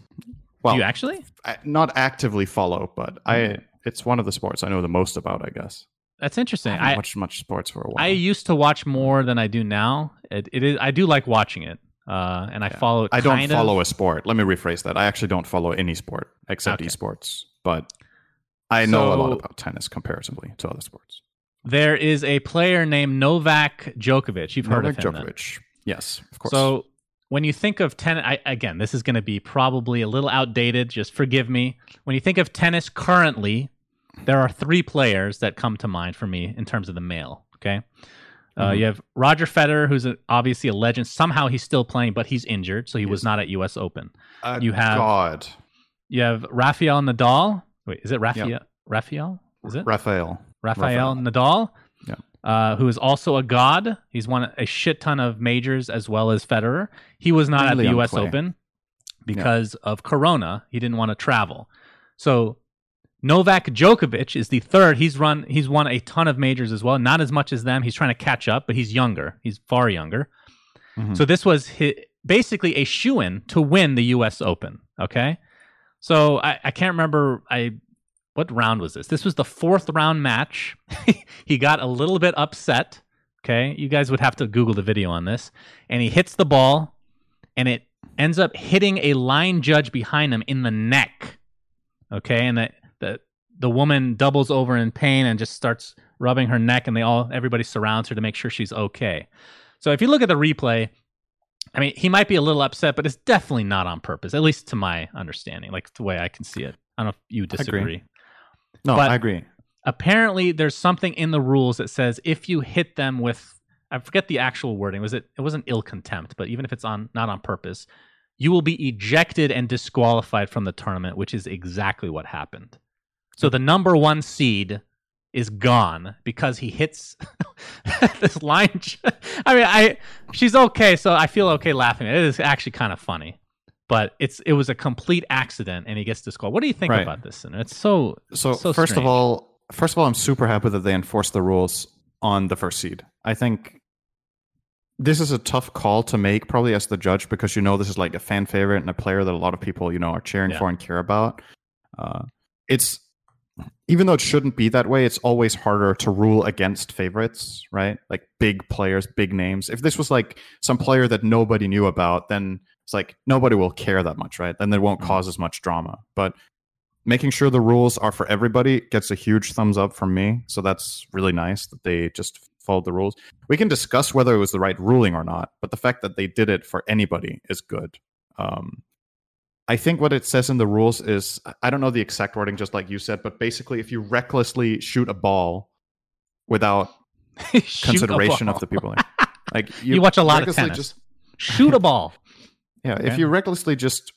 Well, do you actually? Not actively follow, but it's one of the sports I know the most about, I guess. That's interesting. I haven't watched much sports for a while. I used to watch more than I do now. I do like watching it, and I follow it. I don't follow a sport. Let me rephrase that. I actually don't follow any sport except esports, but I know a lot about tennis comparatively to other sports. There is a player named Novak Djokovic. You've heard of him. Novak Djokovic. Yes, of course. So when you think of tennis, again, this is going to be probably a little outdated. Just forgive me. When you think of tennis currently... There are three players that come to mind for me in terms of the male, okay? You have Roger Federer, who's obviously a legend. Somehow he's still playing, but he's injured, so he was not at U.S. Open. You have Rafael Nadal. Wait, is it Rafael? Yep. Rafael? Is it? Rafael Nadal, yep. Who is also a god. He's won a shit ton of majors as well as Federer. He was not at the U.S. Open because of Corona. He didn't want to travel. So... Novak Djokovic is the third. He's won a ton of majors as well. Not as much as them. He's trying to catch up, but he's younger. He's far younger. Mm-hmm. So this was basically a shoo-in to win the U.S. Open. Okay, so I can't remember. What round was this? This was the fourth round match. He got a little bit upset. Okay, you guys would have to Google the video on this. And he hits the ball, and it ends up hitting a line judge behind him in the neck. Okay, and that. The woman doubles over in pain and just starts rubbing her neck, and everybody surrounds her to make sure she's okay. So if you look at the replay, I mean, he might be a little upset, but it's definitely not on purpose, at least to my understanding, like the way I can see it. I don't know if you disagree. I agree. Apparently, there's something in the rules that says if you hit them with, I forget the actual wording. It wasn't ill contempt, but even if it's not on purpose, you will be ejected and disqualified from the tournament, which is exactly what happened. So the number one seed is gone because he hits this line. I mean, she's okay, so I feel okay laughing. It is actually kind of funny, but it was a complete accident, and he gets disqualified. What do you think about this? And it's so first of all, I'm super happy that they enforced the rules on the first seed. I think this is a tough call to make, probably as the judge, because this is like a fan favorite and a player that a lot of people are cheering for and care about. It's. Even though it shouldn't be that way, it's always harder to rule against favorites, right? Like big players, big names. If this was like some player that nobody knew about, then it's like nobody will care that much, right? Then they won't cause as much drama. But making sure the rules are for everybody gets a huge thumbs up from me. So that's really nice that they just followed the rules. We can discuss whether it was the right ruling or not, but the fact that they did it for anybody is good. I think what it says in the rules is, I don't know the exact wording, just like you said, but basically if you recklessly shoot a ball without consideration of the people. Like you watch a lot of tennis. Just shoot a ball. If you recklessly just...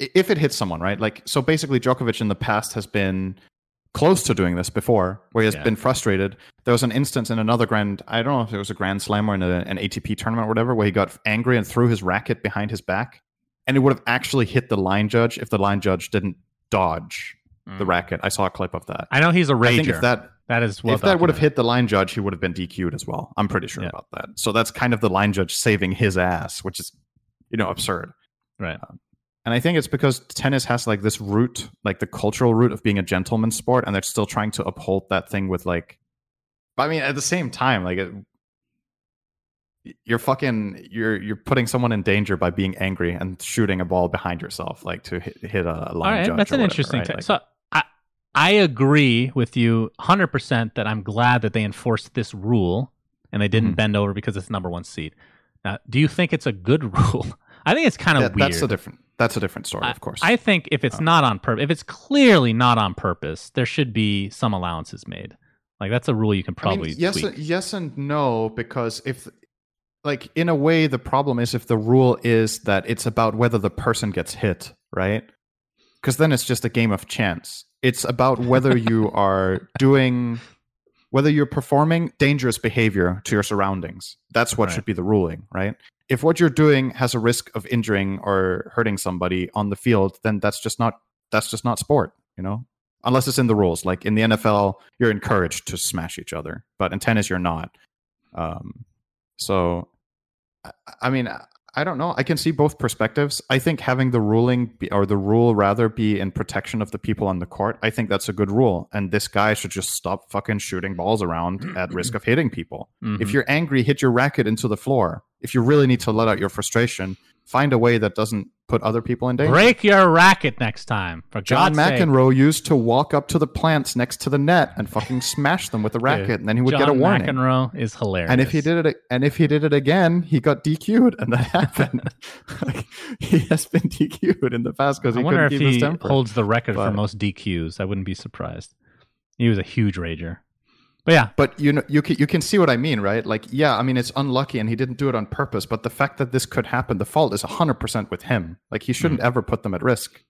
If it hits someone, right? Like, so basically Djokovic in the past has been close to doing this before, where he has been frustrated. There was an instance in another I don't know if it was a Grand Slam or in an ATP tournament or whatever, where he got angry and threw his racket behind his back. And it would have actually hit the line judge if the line judge didn't dodge the racket. I saw a clip of that. I know he's a rager. I think if that would have hit the line judge, he would have been DQ'd as well. I'm pretty sure about that. So that's kind of the line judge saving his ass, which is, absurd. Right. And I think it's because tennis has like this root, like the cultural root of being a gentleman's sport. And they're still trying to uphold that thing with like, I mean, at the same time, like you're putting someone in danger by being angry and shooting a ball behind yourself, like to hit a line judge. That's an interesting thing. Like, so I agree with you 100% that I'm glad that they enforced this rule and they didn't bend over because it's number one seed. Now, do you think it's a good rule? I think it's kind of weird. That's a different. That's a different story, of course. I think if it's not on purpose, if it's clearly not on purpose, there should be some allowances made. Like, that's a rule you can probably tweak. Yes and no, because if, like, in a way, the problem is if the rule is that it's about whether the person gets hit, right? Because then it's just a game of chance. It's about whether you are doing, whether you're performing dangerous behavior to your surroundings. That's what should be the ruling, right? If what you're doing has a risk of injuring or hurting somebody on the field, then that's just not sport, you know? Unless it's in the rules. Like in the NFL, you're encouraged to smash each other, but in tennis, you're not. So, I mean, I don't know. I can see both perspectives. I think having the ruling be, or the rule rather be in protection of the people on the court. I think that's a good rule. And this guy should just stop fucking shooting balls around at risk of hitting people. Mm-hmm. If you're angry, hit your racket into the floor. If you really need to let out your frustration, find a way that doesn't put other people in danger. Break your racket next time. For John McEnroe used to walk up to the plants next to the net and fucking smash them with the racket, and then he would get a warning. John McEnroe is hilarious. And if he did it, again, he got DQ'd, and that happened. Like, he has been DQ'd in the past because he couldn't keep his temper. I wonder if he holds the record for most DQs. I wouldn't be surprised. He was a huge rager. But yeah, but you know, you can see what I mean, right? Like, yeah, I mean, it's unlucky, and he didn't do it on purpose. But the fact that this could happen, the fault is 100% with him. Like, he shouldn't ever put them at risk.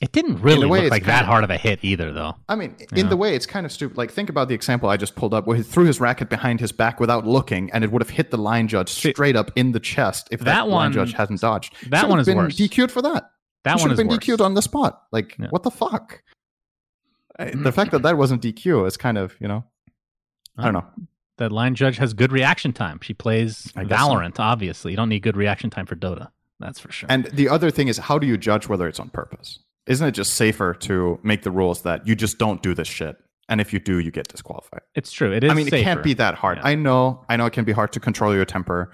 It didn't really look like that hard of a hit either, though. I mean, in the way, it's kind of stupid. Like, think about the example I just pulled up, where he threw his racket behind his back without looking, and it would have hit the line judge straight up in the chest if that line judge hadn't dodged. That one is worse. DQ'd for that. That one is worse. Should have been DQ'd on the spot. Like, what the fuck? The fact that wasn't DQ is kind of, you know, I don't know. That line judge has good reaction time. She plays Valorant, obviously. You don't need good reaction time for Dota. That's for sure. And the other thing is, how do you judge whether it's on purpose? Isn't it just safer to make the rules that you just don't do this shit? And if you do, you get disqualified. It's true. It is. I mean, safer. It can't be that hard. Yeah. I know it can be hard to control your temper.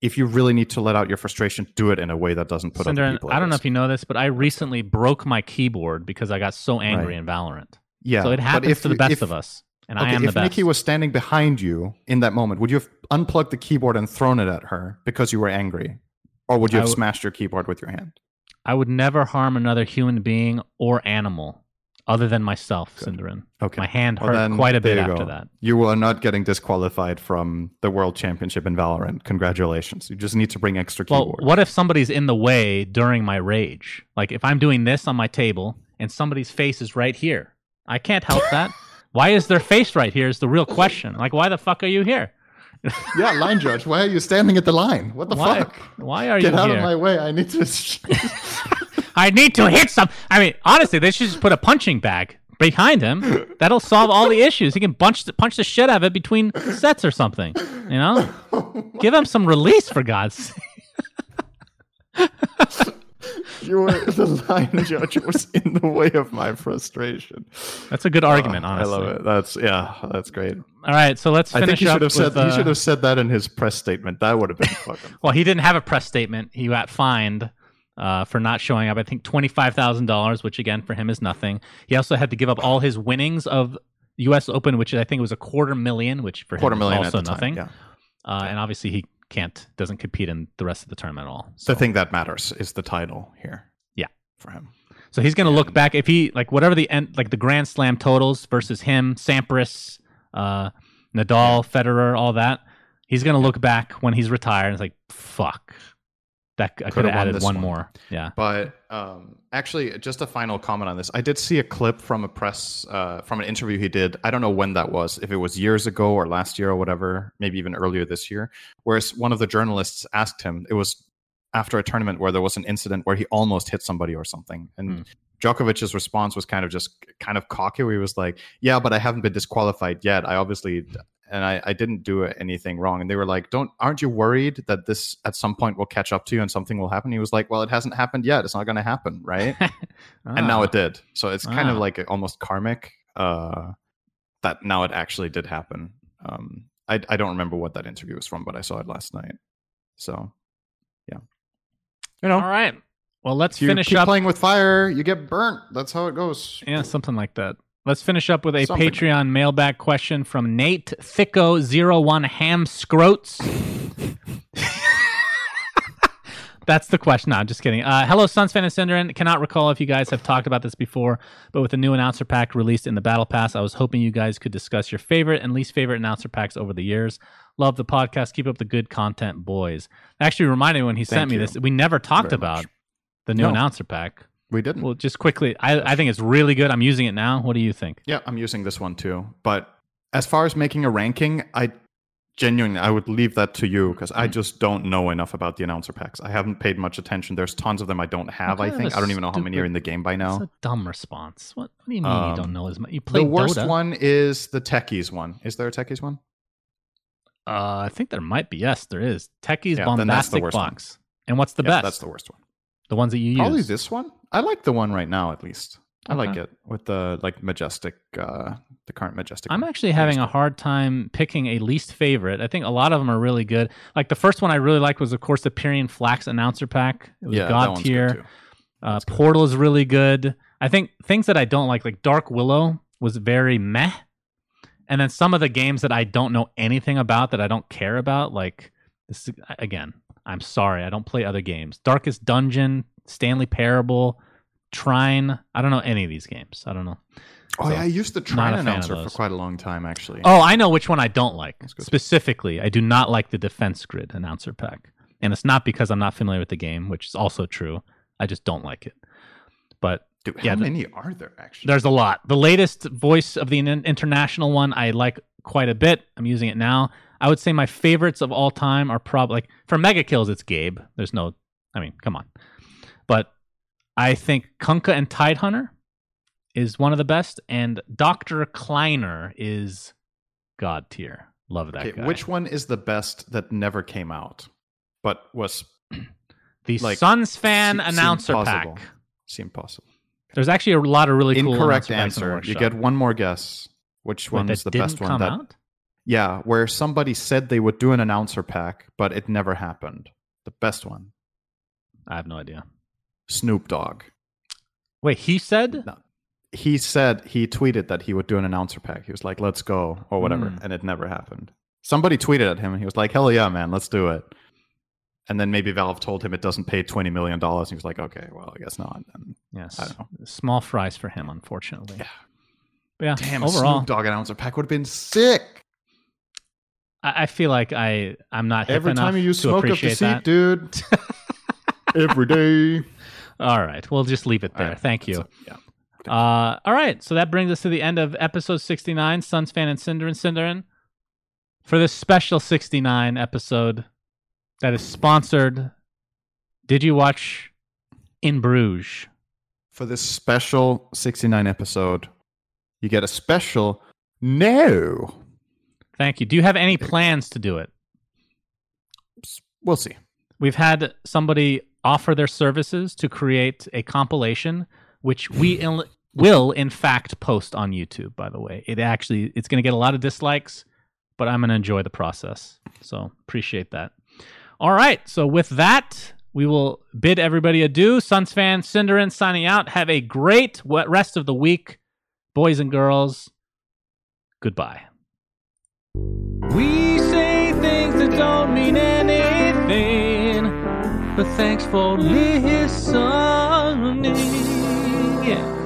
If you really need to let out your frustration, do it in a way that doesn't put other people at risk. I don't know if you know this, but I recently broke my keyboard because I got so angry in Valorant. Yeah, so it happens to the best of us, and I am the best. If Nikki was standing behind you in that moment, would you have unplugged the keyboard and thrown it at her because you were angry? Or would you have smashed your keyboard with your hand? I would never harm another human being or animal other than myself, Sindarin. Okay. My hand hurt quite a bit after that. You are not getting disqualified from the World Championship in Valorant. Congratulations. You just need to bring extra keyboard. Well, what if somebody's in the way during my rage? Like, if I'm doing this on my table and somebody's face is right here, I can't help that. Why is their face right here is the real question. Like, why the fuck are you here? Yeah, line judge, why are you standing at the line? What the fuck? Why are you here? Get out of my way. I need to hit some. I mean, honestly, they should just put a punching bag behind him. That'll solve all the issues. He can punch the shit out of it between sets or something. You know? Give him some release, for God's sake. The line judge was in the way of my frustration. That's a good argument, honestly. I love it. That's great. All right, so let's finish up. I think he should have said that in his press statement. That would have been fucking. Well, he didn't have a press statement. He got fined for not showing up. I think $25,000, which again for him is nothing. He also had to give up all his winnings of U.S. Open, which I think was $250,000, which for him was also nothing. Time, yeah. And obviously he doesn't compete in the rest of the tournament at all. So. The thing that matters is the title here. Yeah, for him. So he's going to look back if he whatever the end, like the Grand Slam totals versus him, Sampras, Nadal, Federer, all that. He's going to look back when he's retired and it's like, fuck, that I could have added one more. Yeah, but actually, just a final comment on this. I did see a clip from a press from an interview he did. I don't know when that was, if it was years ago or last year or whatever, maybe even earlier this year, where one of the journalists asked him. It was after a tournament where there was an incident where he almost hit somebody or something, and Djokovic's response was kind of cocky. Where he was like, "Yeah, but I haven't been disqualified yet. I didn't do anything wrong." And they were like, aren't you worried that this at some point will catch up to you and something will happen? He was like, well, it hasn't happened yet. It's not going to happen, right? And now it did. So it's kind of like almost karmic that now it actually did happen. I don't remember what that interview was from, but I saw it last night. So, yeah. You know. All right. Well, let's finish up. If you keep playing with fire, you get burnt. That's how it goes. Yeah, something like that. Let's finish up with a Patreon mailbag question from Nate Thicko01 Ham Scroats. That's the question. No, I'm just kidding. Hello, Suns fan and Sindarin. Cannot recall if you guys have talked about this before, but with the new announcer pack released in the Battle Pass, I was hoping you guys could discuss your favorite and least favorite announcer packs over the years. Love the podcast. Keep up the good content, boys. Actually, reminded me when he sent me this, we never talked about the new announcer pack. We didn't. Well, just quickly, I think it's really good. I'm using it now. What do you think? Yeah, I'm using this one too. But as far as making a ranking, I would leave that to you because I just don't know enough about the announcer packs. I haven't paid much attention. There's tons of them I don't have. I think I don't even know how many are in the game by now. That's a dumb response. What do you mean you don't know as much? You play the worst Dota. One is the Techies one. Is there a Techies one? I think there might be. Yes, there is. Techies Bombastic Box. One. And what's the best? That's the worst one. The ones that you probably use. Probably this one. I like the one right now at least. I like it with the majestic, the current majestic. I'm actually having a hard time picking a least favorite. I think a lot of them are really good. Like the first one I really liked was, of course, the Pyrian Flax announcer pack. It was god tier. Portal is really good. I think things that I don't like Dark Willow was very meh. And then some of the games that I don't know anything about that I don't care about, like this again. I'm sorry, I don't play other games. Darkest Dungeon, Stanley Parable. Trine. I don't know any of these games. I don't know. Oh, so, yeah. I used the Trine announcer for quite a long time, actually. Oh, I know which one I don't like. Specifically, I do not like the Defense Grid announcer pack. And it's not because I'm not familiar with the game, which is also true. I just don't like it. But dude, how many are there, actually? There's a lot. The latest Voice of the International one I like quite a bit. I'm using it now. I would say my favorites of all time are probably... like for Mega Kills, it's Gabe. There's no... I mean, come on. But... I think Kunkka and Tidehunter is one of the best, and Dr. Kleiner is god tier. Love that guy. Which one is the best that never came out, but was the Suns fan announcer pack? Seemed possible. There's actually a lot of really cool incorrect answer. You get one more guess. Which one is the best one? That didn't come out? Yeah, where somebody said they would do an announcer pack, but it never happened. The best one. I have no idea. Snoop Dogg. Wait, he said? No. He said, he tweeted that he would do an announcer pack. He was like, let's go, or whatever, and it never happened. Somebody tweeted at him, and he was like, hell yeah, man, let's do it. And then maybe Valve told him it doesn't pay $20 million, and he was like, okay, well, I guess not. And yes. I don't know. Small fries for him, unfortunately. Yeah. But yeah. Damn, overall, a Snoop Dogg announcer pack would have been sick. I feel like I'm not hip enough to appreciate that. Every time you smoke up the seat, dude. Every day. All right, we'll just leave it there. Right. Thank you. All right, so that brings us to the end of episode 69, Suns fan and Sindarin. For this special 69 episode that is sponsored, did you watch In Bruges? For this special 69 episode, you get a special no. Thank you. Do you have any plans to do it? We'll see. We've had somebody offer their services to create a compilation, which we will, in fact, post on YouTube, by the way. It's going to get a lot of dislikes, but I'm going to enjoy the process. So appreciate that. All right. So with that, we will bid everybody adieu. Suns fan, Sindarin signing out. Have a great rest of the week. Boys and girls, goodbye. We say things that don't mean anything. But thanks for listening. Yeah.